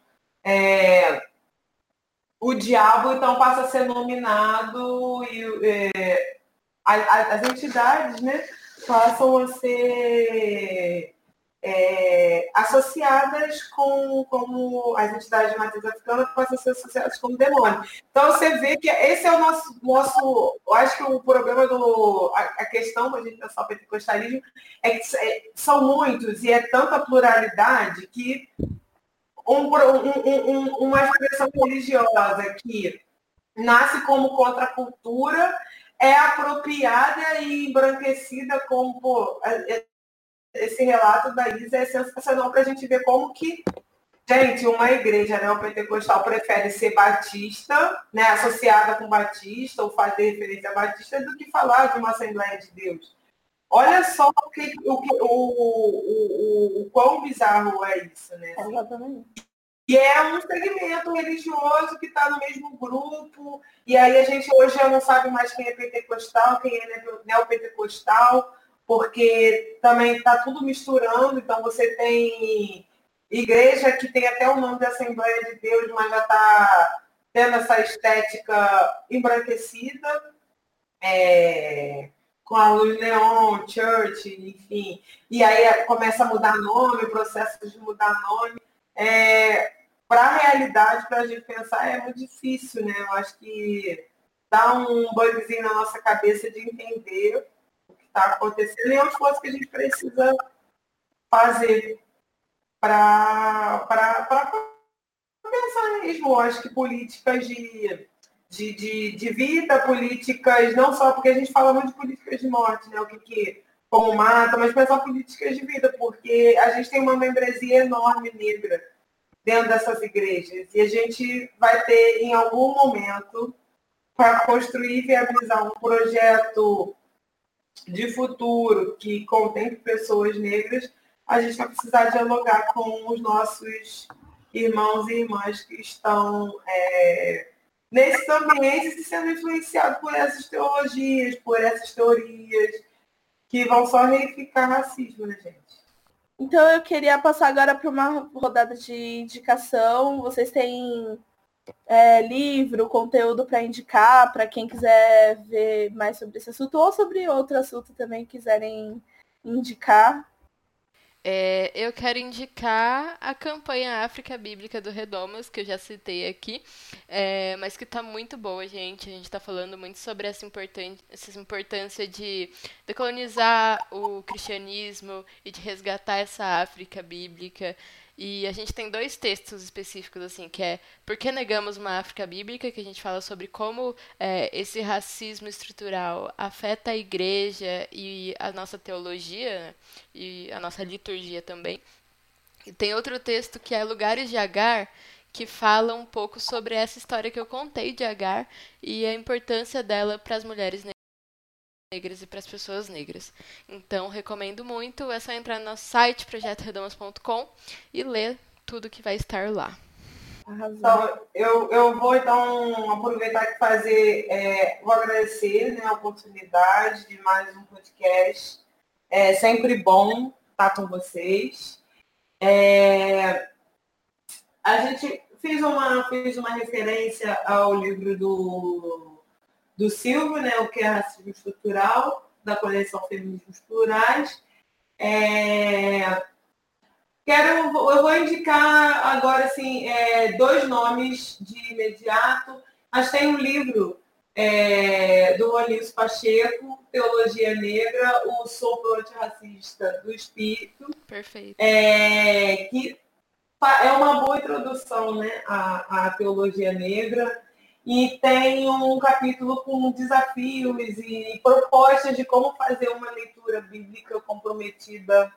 é, o diabo então, passa a ser nominado e é, as entidades, né, passam a ser... É, associadas com como as entidades de matriz africana podem ser associadas como demônio. Então você vê que esse é o nosso, nosso eu acho que o problema do a, a questão da gente pensar o pentecostalismo é que é, são muitos e é tanta pluralidade que um, um, um, uma expressão religiosa que nasce como contracultura é apropriada e embranquecida como pô, é, esse relato da Isa é sensacional para a gente ver como que, gente, uma igreja neopentecostal prefere ser batista, né, associada com batista, ou fazer referência a batista, do que falar de uma Assembleia de Deus. Olha só o, que, o, que, o, o, o, o quão bizarro é isso, né? Exatamente. E é um segmento religioso que está no mesmo grupo, e aí a gente hoje já não sabe mais quem é pentecostal, quem é neopentecostal, porque também está tudo misturando, então você tem igreja que tem até o nome da Assembleia de Deus, mas já está tendo essa estética embranquecida, é, com a luz neon, church, enfim. E aí começa a mudar nome, o processo de mudar nome. É, para a realidade, para a gente pensar, é muito difícil, né? Eu acho que dá um bugzinho na nossa cabeça de entender acontecendo, e é uma coisa que a gente precisa fazer para pensar mesmo, acho que políticas de, de, de, de vida, políticas, não só porque a gente fala muito de políticas de morte, né, o que, que como mata, mas pensar políticas de vida, porque a gente tem uma membresia enorme negra, dentro dessas igrejas. E a gente vai ter, em algum momento, para construir e viabilizar um projeto de futuro que contemple pessoas negras, a gente vai precisar dialogar com os nossos irmãos e irmãs que estão é, nesses ambientes sendo influenciados por essas teologias, por essas teorias, que vão só reificar racismo, né, gente? Então, eu queria passar agora para uma rodada de indicação. Vocês têm é, livro, conteúdo para indicar, para quem quiser ver mais sobre esse assunto ou sobre outro assunto também quiserem indicar? É, eu quero indicar a campanha África Bíblica do Redomas, que eu já citei aqui, é, mas que está muito boa, gente. A gente está falando muito sobre essa, importan- essa importância de decolonizar o cristianismo e de resgatar essa África Bíblica. E a gente tem dois textos específicos, assim, que é Por que negamos uma África Bíblica?, que a gente fala sobre como é, esse racismo estrutural afeta a igreja e a nossa teologia e a nossa liturgia também. E tem outro texto que é Lugares de Agar, que fala um pouco sobre essa história que eu contei de Agar e a importância dela para as mulheres negras. negras e para as pessoas negras. Então, recomendo muito. É só entrar no nosso site, projeto redomas ponto com, e ler tudo que vai estar lá. Então, eu, eu vou, então, aproveitar e fazer... É, vou agradecer, né, a oportunidade de mais um podcast. É sempre bom estar com vocês. É, a gente fez uma, fez uma referência ao livro do... do Silvio, né, o que é racismo estrutural, da coleção Feminismos Plurais. É... Quero, eu vou indicar agora assim, é, dois nomes de imediato, mas tem um livro é, do Alízio Pacheco, Teologia Negra, o Sopro Antirracista do Espírito. Perfeito. É, que é uma boa introdução, né, à, à teologia negra. E tem um capítulo com desafios e propostas de como fazer uma leitura bíblica comprometida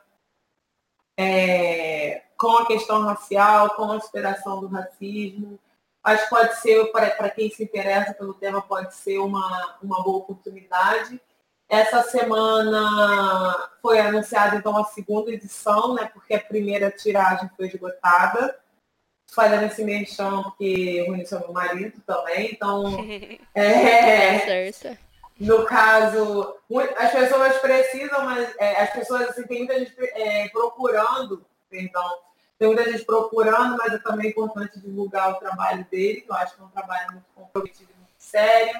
é, com a questão racial, com a superação do racismo. Acho que pode ser, para quem se interessa pelo tema, pode ser uma, uma boa oportunidade. Essa semana foi anunciada, então, a segunda edição, né, porque a primeira tiragem foi esgotada. Fazendo esse merchan, porque o Ronilson é meu marido também, então... É, no caso, as pessoas precisam, mas é, as pessoas, assim, tem muita gente é, procurando, perdão, tem muita gente procurando, mas é também importante divulgar o trabalho dele, que eu acho que é um trabalho muito comprometido, muito sério.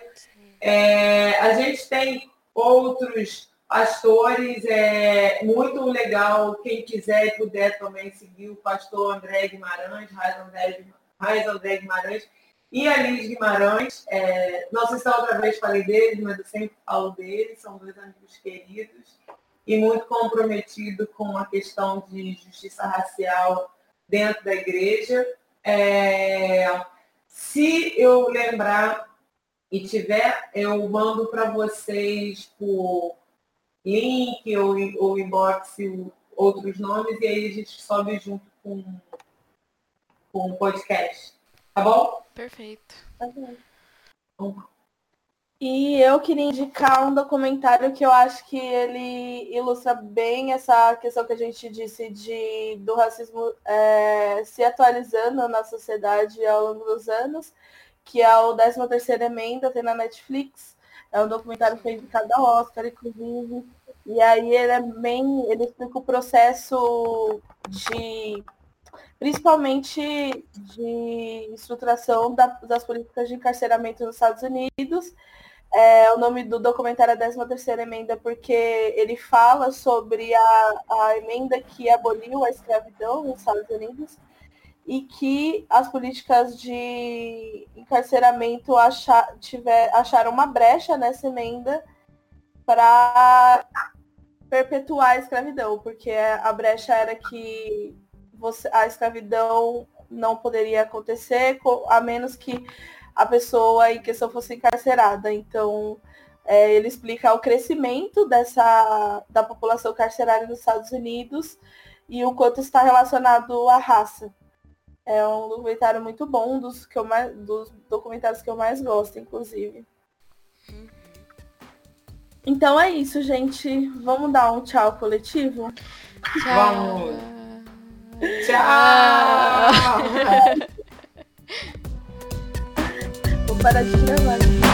É, a gente tem outros pastores, é muito legal, quem quiser e puder também seguir o pastor André Guimarães, Reis André Guimarães e Aline Guimarães. É, não sei se a outra vez falei deles, mas eu sempre falo deles, são dois amigos queridos e muito comprometidos com a questão de justiça racial dentro da igreja. É, se eu lembrar e tiver, eu mando para vocês por link ou, ou inbox outros nomes, e aí a gente sobe junto com, com o podcast. Tá bom? Perfeito. Tá bom. E eu queria indicar um documentário que eu acho que ele ilustra bem essa questão que a gente disse de, do racismo é, se atualizando na sociedade ao longo dos anos, que é o décima terceira Emenda, tem na Netflix. É um documentário que foi indicado ao Oscar, inclusive. E aí ele é bem, ele explica o processo de, principalmente de estruturação da, das políticas de encarceramento nos Estados Unidos. É, o nome do documentário é décima terceira Emenda, porque ele fala sobre a, a emenda que aboliu a escravidão nos Estados Unidos e que as políticas de encarceramento achar, tiver, acharam uma brecha nessa emenda para perpetuar a escravidão, porque a brecha era que você, a escravidão não poderia acontecer a menos que a pessoa em questão fosse encarcerada. Então, é, ele explica o crescimento dessa, da população carcerária nos Estados Unidos e o quanto está relacionado à raça. É um documentário muito bom, dos, que eu mais, dos documentários que eu mais gosto, inclusive. Uhum. Então é isso, gente. Vamos dar um tchau coletivo? Tchau! Vamos. Tchau! Vou parar de gravar.